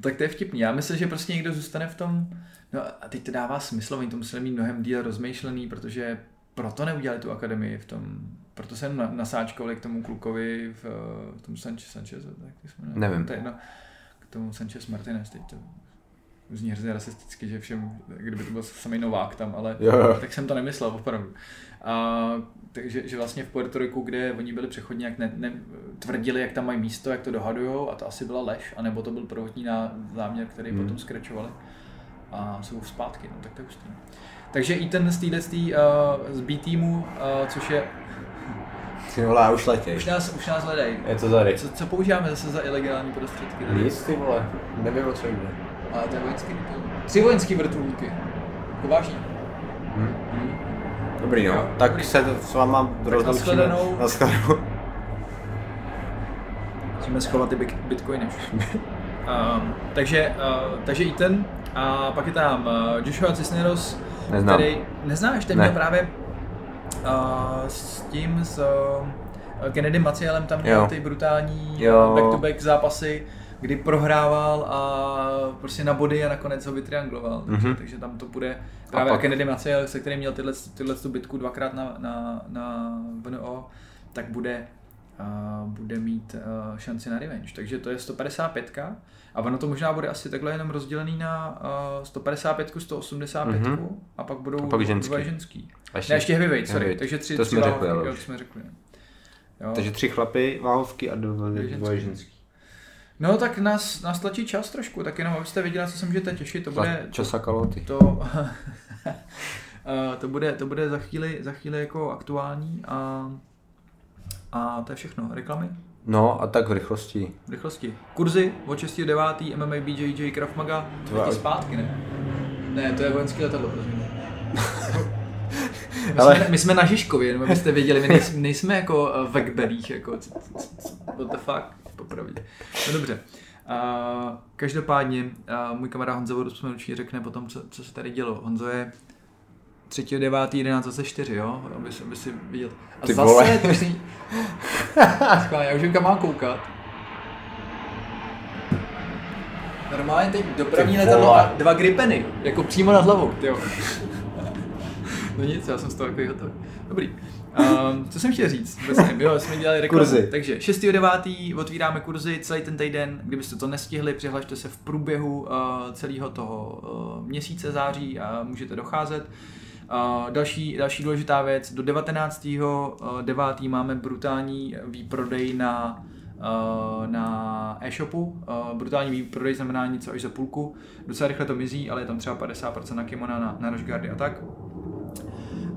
Tak to je vtipný. Já myslím, že prostě někdo zůstane v tom... No a teď to dává smysl, oni to museli mít mnohem díl rozmýšlený, protože proto neudělali tu akademii v tom... Proto jsem na, nasáčkovali k tomu klukovi v, v tom Sanchez, Sanchez tak jsme, ne? Nevím. To je jedno, k tomu Sanchez Martinez, teď to... Zní hrozně rasisticky, že všem, kdyby to byl samý Novák tam, ale yeah. Tak jsem to nemyslel, opravdu. A, takže že vlastně v Puerto Riku, kde oni byli přechodně, jak ne, ne, tvrdili, jak tam mají místo, jak to dohadujou, a to asi byla lež, anebo to byl prvotní záměr, který mm. potom skračovali a jsou zpátky, no tak to je hustý. Takže i ten z téhle uh, z B-týmu, uh, což je... Ty vole, už letěj. Už nás, už nás hledají. Je to tady. Co, co používáme zase za ilegální prostředky? Nic, ty vole, nevím o co jde. Ale to je vojenský vrtulník. Tři vojenský vrtulníky. Kovážní. Hmm. Hmm. Dobrý no, jo, tak dobrý. Se s váma rozloučíme. Na shledanou. Musíme schovat ty bitcoiny. um, takže, uh, takže i ten. A pak je tam uh, Joshua Cisneros. Neznám. Který, neznáš, ten ne. Měl právě uh, s tím, s uh, Kennedy Demacielem tam měl ty brutální jo. back-to-back zápasy. Kdy prohrával a prostě na body a nakonec ho vytriangloval, takže, mm-hmm. takže tam to bude právě Kennedy Demacia, se kterým měl tyhle, tyhle tu bitku dvakrát na, na, na B N O, tak bude, uh, bude mít uh, šanci na revenge, takže to je sto padesát pět a ono to možná bude asi takhle jenom rozdělený na uh, sto padesát pět, sto osmdesát pět mm-hmm. a pak budou a pak ženský. dva ženský, ještě, ne ještě heavyweight, sorry, heavyweight. Takže tři, to tři váhovky, řekli, jo, to jsme řekli. Jo. Takže tři chlapy, váhovky a dva ženský. No tak nás, nás tlačí čas trošku, tak jenom abyste viděli, co se můžete těšit, to bude... Čas a kaloty. To, to, bude, to bude za chvíli, za chvíli jako aktuální a, a to je všechno. Reklamy? No a tak v rychlosti. V rychlosti. Kurzy od šestého devátého M M A, B J J, Krav Maga, letí zpátky, ne? Ne, to je vojenský letadlo, prosím. My, ale... jsme, my jsme na Žižkově, jenom abyste věděli, my nejsme, nejsme jako ve Kbelích, jako what the fuck. Popravdě. No dobře. Uh, každopádně uh, můj kamarád Honza Vodospomenučí řekne potom, co, co se tady dělo. Honzo je třetího devátého jedenáct dvacet čtyři, jo? Aby si, aby si viděl. A ty zase vole. To už si... Skvělá, já už jim kam mám koukat. Normálně teď dopravní letadlo a dva gripeny, jako přímo nad hlavou, tyjo. No nic, já jsem z toho takový hotový. Dobrý. Um, co jsem chtěl říct? Nevím, jo, jsme dělali reklamu. Kurzy. Takže šestého devátého otvíráme kurzy celý ten týden. Kdybyste to nestihli, přihlašte se v průběhu uh, celého toho uh, měsíce září a můžete docházet. Uh, další, další důležitá věc, do devatenáctého devátého máme brutální výprodej na, uh, na e-shopu. Uh, brutální výprodej znamená něco až za půlku. Docela rychle to mizí, ale je tam třeba padesát procent na kimona, na, na rushguardy a tak.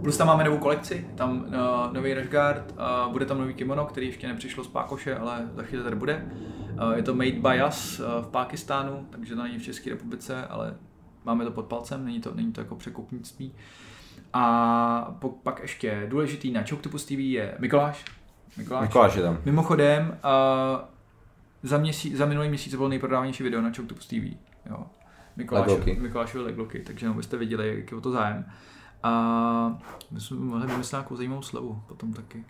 Plus tam máme novou kolekci, tam uh, nový rushguard, uh, bude tam nový kimono, který ještě nepřišlo z Pákoše, ale za chvíli tady bude. Uh, je to made by us uh, v Pákistánu, takže to není v České republice, ale máme to pod palcem, není to, není to jako překupnictví. A po, pak ještě důležitý na Choke Topus T V je Mikuláš. Mikuláš, Mikuláš je tam. Mimochodem, uh, za, měsíc, za minulý měsíc bylo nejprodávanější video na Choke Topus T V. Jo. Mikuláš, Mikulášovi legloky, takže no, byste viděli, jak je o to zájem. A my jsme mohli vymyslet nějakou zajímavou slevu potom taky.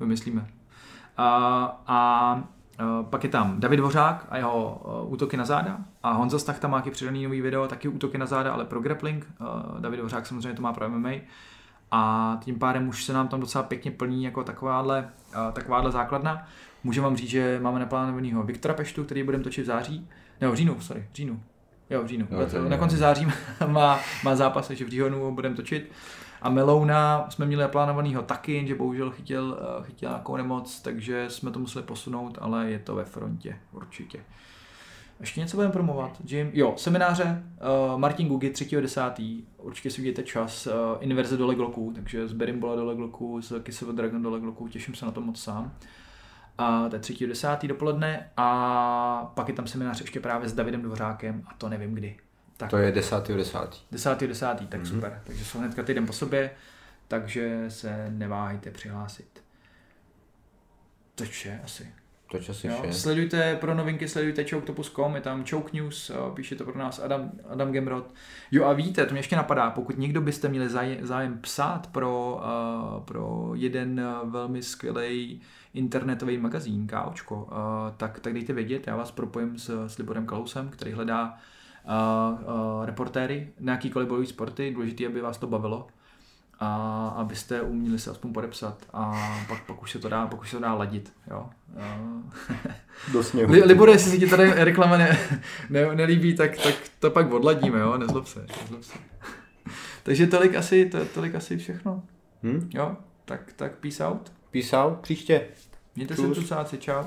Vymyslíme. A, a pak je tam David Vořák a jeho útoky na záda. A Honza Stach tam má taky přidaný nový video, taky útoky na záda, ale pro grappling. David Vořák samozřejmě to má pro M M A. A tím pádem už se nám tam docela pěkně plní jako takováhle, takováhle základna. Můžu vám říct, že máme naplánovaného Viktora Peštu, který budeme točit v září. Ne, v říjnu, sorry, v říjnu. Jo, v říjnu. No, to, na konci září má, má zápas, takže v říjnu budeme točit. A Melouna jsme měli naplánovanýho taky, jenže bohužel chytil, chytil nějakou nemoc, takže jsme to museli posunout, ale je to ve frontě, určitě. Ještě něco budeme promovat, Jim? Jo, semináře, uh, Martin Gugi, třetího desátého Určitě si udějte čas, uh, inverze dole gloků, takže z Berimbola dole gloků, z Kiseva Dragon dole gloků, těším se na to moc sám. A to je třetího desátého dopoledne a pak je tam seminář ještě právě s Davidem Dvořákem a to nevím kdy. Tak, to je desátého desátého desátého desátého tak mm-hmm. super, takže jsou hnedka týden po sobě, takže se neváhejte přihlásit. To je asi. Jo, sledujte pro novinky, sledujte choke topus tečka com, je tam Choke News, píše to pro nás Adam, Adam Gemrod. Jo a víte, to mě ještě napadá, pokud někdo byste měli zájem, zájem psát pro, uh, pro jeden velmi skvělý internetový magazín, KOčko, uh, tak, tak dejte vědět, já vás propojím s, s Liborem Klausem, který hledá uh, uh, reportéry na jakýkoliv bojový sporty, důležité, aby vás to bavilo. A abyste uměli se aspoň podepsat a pak, pak už se to dá, pak už se to dá ladit, jo. Do sněhu. Libore, jestli si ti tady reklama ne, ne, nelíbí, tak, tak to pak odladíme, jo, nezlob se, nezlob se. Takže tolik asi, to, tolik asi všechno, hmm? Jo, tak, tak peace out. Peace out, příště. Mějte se, tucáci, čau.